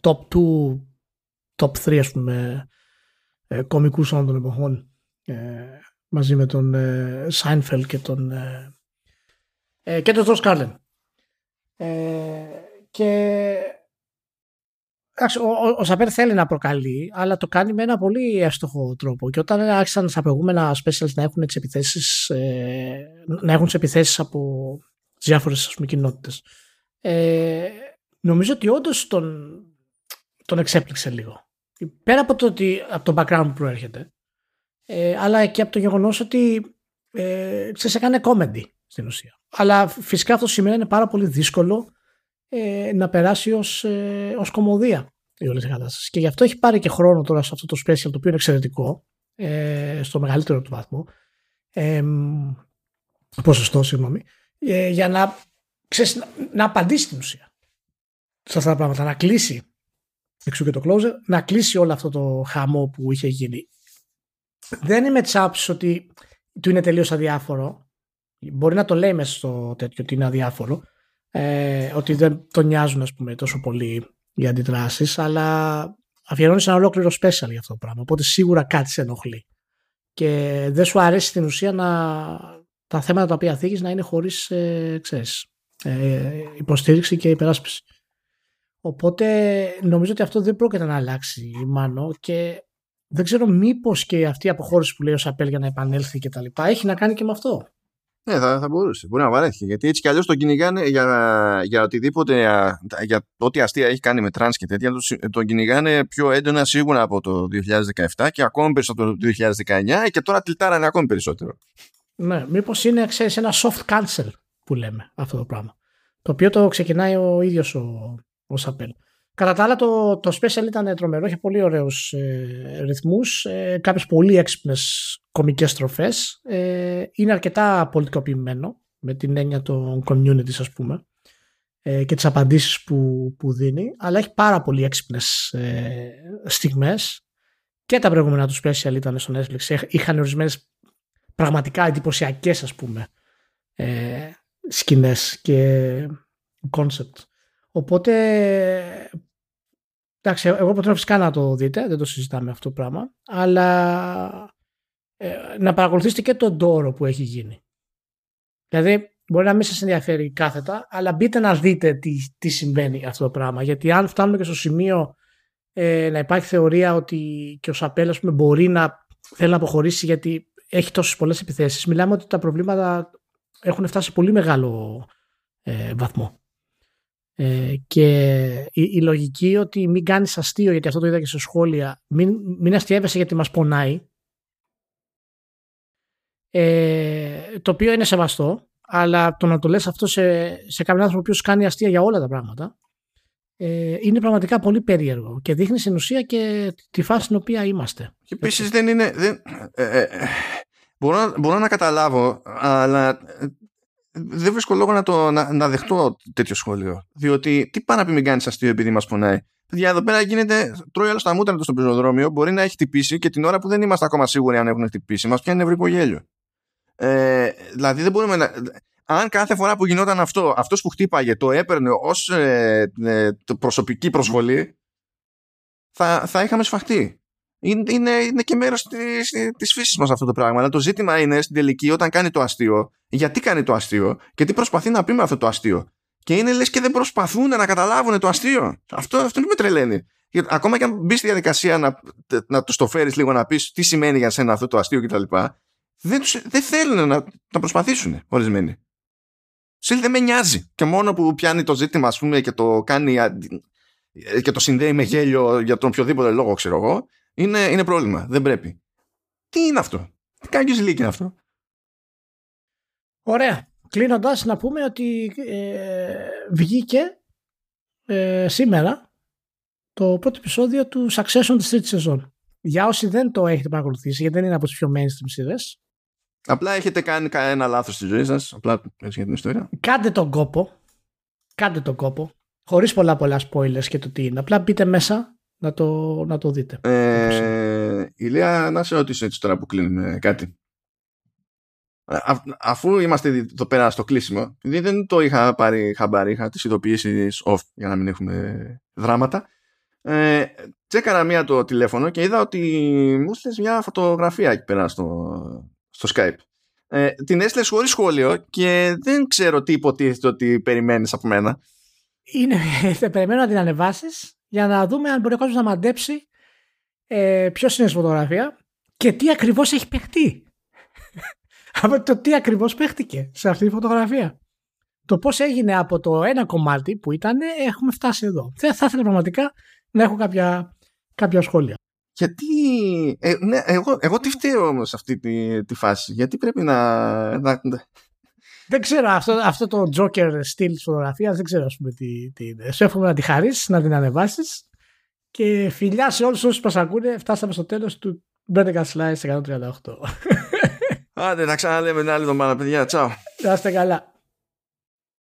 top δύο, top τρία ας πούμε ε, κωμικούς όλων των εποχών. Ε, μαζί με τον ε, Σάινφελ και τον ε, και τον Τζορτζ Κάρλιν ε, και ο, ο Σαπέρ θέλει να προκαλεί, αλλά το κάνει με ένα πολύ εύστοχο τρόπο και όταν άρχισαν στα προηγούμενα specials να έχουν τις επιθέσεις ε, να έχουν τις επιθέσεις από τις διάφορες ας πούμε κοινότητες ε, νομίζω ότι όντως τον, τον εξέπληξε λίγο πέρα από το, ότι, από το background που προέρχεται. Ε, αλλά και από το γεγονός ότι ε, ξέρεις, έκανε comedy στην ουσία. Αλλά φυσικά αυτό σήμερα είναι πάρα πολύ δύσκολο ε, να περάσει ως, ε, ως κωμωδία η όλη κατάσταση. Και γι' αυτό έχει πάρει και χρόνο τώρα σε αυτό το special, το οποίο είναι εξαιρετικό ε, στο μεγαλύτερο του βαθμό ε, ποσοστό, συγγνώμη, ε, για να, ξέρεις, να, να απαντήσει στην ουσία σε αυτά τα πράγματα, να κλείσει εξού και το closer, να κλείσει όλο αυτό το χαμό που είχε γίνει. Δεν είμαι της άποψης ότι του είναι τελείως αδιάφορο. Μπορεί να το λέει μέσα στο τέτοιο ότι είναι αδιάφορο. ε, ότι δεν τον νοιάζουν, ας πούμε, τόσο πολύ οι αντιδράσεις, αλλά αφιερώνεις ένα ολόκληρο special για αυτό το πράγμα, οπότε σίγουρα κάτι σε ενοχλεί και δεν σου αρέσει στην ουσία να, τα θέματα τα οποία θίγεις να είναι χωρίς ε, ξέρεις, ε, υποστήριξη και υπεράσπιση. Οπότε νομίζω ότι αυτό δεν πρόκειται να αλλάξει, μάλλον, και δεν ξέρω μήπως και αυτή η αποχώρηση που λέει ο Σαπέλ για να επανέλθει και τα λοιπά έχει να κάνει και με αυτό. Ναι, θα, θα μπορούσε. Μπορεί να βαρέθηκε. Γιατί έτσι κι αλλιώς τον κυνηγάνε για, για οτιδήποτε, για, για ό,τι αστεία έχει κάνει με τρανς και τέτοια. Τον, τον κυνηγάνε πιο έντονα σίγουρα από το δύο χιλιάδες δεκαεπτά και ακόμη περισσότερο το δύο χιλιάδες δεκαεννιά και τώρα τυλτάρανε ακόμη περισσότερο. Ναι, μήπως είναι, ξέρεις, ένα soft cancel που λέμε αυτό το πράγμα. Το οποίο το ξεκινάει ο ίδιος ο, ο Σαπέλ. Κατά τα άλλα, το, το special ήταν τρομερό, είχε πολύ ωραίους ε, ρυθμούς, ε, κάποιες πολύ έξυπνες κομικές στροφές. Ε, είναι αρκετά πολιτικοποιημένο, με την έννοια των communities, ας πούμε, ε, και τις απαντήσεις που, που δίνει, αλλά έχει πάρα πολύ έξυπνες ε, στιγμές. Και τα προηγούμενα του special ήταν στο Netflix, είχαν ορισμένες πραγματικά εντυπωσιακές, ας πούμε, ε, σκηνές και concept. Οπότε, εντάξει, εγώ προτείνω φυσικά να το δείτε, δεν το συζητάμε αυτό το πράγμα, αλλά ε, να παρακολουθήσετε και τον τόρο που έχει γίνει. Δηλαδή, μπορεί να μην σας ενδιαφέρει κάθετα, αλλά μπείτε να δείτε τι, τι συμβαίνει αυτό το πράγμα. Γιατί αν φτάνουμε και στο σημείο ε, να υπάρχει θεωρία ότι και ο Σαπέλ, ας πούμε, μπορεί να θέλει να αποχωρήσει γιατί έχει τόσες πολλές επιθέσεις, μιλάμε ότι τα προβλήματα έχουν φτάσει σε πολύ μεγάλο ε, βαθμό. Ε, και η, η λογική ότι μην κάνεις αστείο, γιατί αυτό το είδα και σε σχόλια, μην, μην αστείευεσαι γιατί μας πονάει, ε, το οποίο είναι σεβαστό, αλλά το να το λες αυτό σε, σε κάποιον άνθρωπο που κάνει αστεία για όλα τα πράγματα ε, είναι πραγματικά πολύ περίεργο και δείχνει στην ουσία και τη φάση στην οποία είμαστε. Και επίσης δεν είναι δεν, ε, ε, μπορώ, μπορώ να καταλάβω, αλλά δεν βρίσκω λόγο να, το, να, να δεχτώ τέτοιο σχόλιο. Διότι τι πάει να πει μην κάνεις αστείο επειδή μας πονάει. Παιδιά, εδώ πέρα γίνεται, τρώει άλλο στα μούτρα του στο πεζοδρόμιο, μπορεί να έχει χτυπήσει και την ώρα που δεν είμαστε ακόμα σίγουροι αν έχουν χτυπήσει, μας πιάνει νευρικό γέλιο. Ε, δηλαδή δεν μπορούμε να. Αν κάθε φορά που γινόταν αυτό, αυτός που χτύπαγε το έπαιρνε ως ε, ε, προσωπική προσβολή, θα, θα είχαμε σφαχτεί. Είναι, είναι και μέρος της φύσης μας αυτό το πράγμα. Αλλά το ζήτημα είναι στην τελική, όταν κάνει το αστείο, γιατί κάνει το αστείο και τι προσπαθεί να πει με αυτό το αστείο. Και είναι λες και δεν προσπαθούν να καταλάβουν το αστείο. Αυτό, αυτό με τρελαίνει. Γιατί ακόμα και αν μπει στη διαδικασία να, να τους το φέρεις λίγο, να πεις τι σημαίνει για σένα αυτό το αστείο κτλ., δεν, δεν θέλουν να, να προσπαθήσουν ορισμένοι. Σύλλη δεν με νοιάζει. Και μόνο που πιάνει το ζήτημα, ας πούμε, και το κάνει και το συνδέει με γέλιο για τον οποιοδήποτε λόγο, ξέρω εγώ. Είναι, είναι πρόβλημα. Δεν πρέπει. Τι είναι αυτό. Τι κάποιος λύκει είναι αυτό. Ωραία. Κλείνοντας να πούμε ότι ε, βγήκε ε, σήμερα το πρώτο επεισόδιο του Succession της τρίτης σεζόν. Για όσοι δεν το έχετε παρακολουθήσει, γιατί δεν είναι από τις πιο mainstream σειρές. Απλά έχετε κάνει κανένα λάθος στη ζωή σας. Απλά έτσι για την ιστορία. Κάντε τον κόπο. Κάντε τον κόπο. Χωρίς πολλά πολλά spoilers και το τι είναι. Απλά μπείτε μέσα. Να το, να το δείτε. Ε, Ηλία, να σε ρωτήσω έτσι τώρα που κλείνουμε κάτι. Α, αφού είμαστε εδώ πέρα στο κλείσιμο, δεν το είχα πάρει χαμπάρι, είχα τις ειδοποιήσεις off για να μην έχουμε δράματα. Ε, τσέκαρα μία το τηλέφωνο και είδα ότι μου έστειλες μια φωτογραφία εκεί πέρα στο, στο Skype. Ε, την έστειλες χωρίς σχόλιο και δεν ξέρω τι υποτίθεται ότι περιμένεις από μένα. Είναι, θα περιμένω να την ανεβάσεις. Για να δούμε αν μπορεί ο κόσμος να μαντέψει ε, ποιος είναι στη φωτογραφία και τι ακριβώς έχει παιχτεί. Από το τι ακριβώς παίχτηκε σε αυτή τη φωτογραφία. Το πώς έγινε από το ένα κομμάτι που ήταν, έχουμε φτάσει εδώ. Δεν θα ήθελα πραγματικά να έχω κάποια, κάποια σχόλια. Γιατί, ε, ναι, εγώ, εγώ τι φταίω όμως σε αυτή τη, τη φάση. Γιατί πρέπει να... να... Δεν ξέρω, αυτό, αυτό το Joker στυλ της φωτογραφίας, δεν ξέρω, ας πούμε, τι, τι είναι. Σου εύχομαι να τη χαρίσεις, να την ανεβάσεις και φιλιά σε όλους όσους μας ακούνε, φτάσαμε στο τέλος του Μπέρνεκα Slice εκατόν τριάντα οκτώ. Άντε, να ξαναλέμε την άλλη εβδομάδα, παιδιά. Τσάου. Να είστε καλά.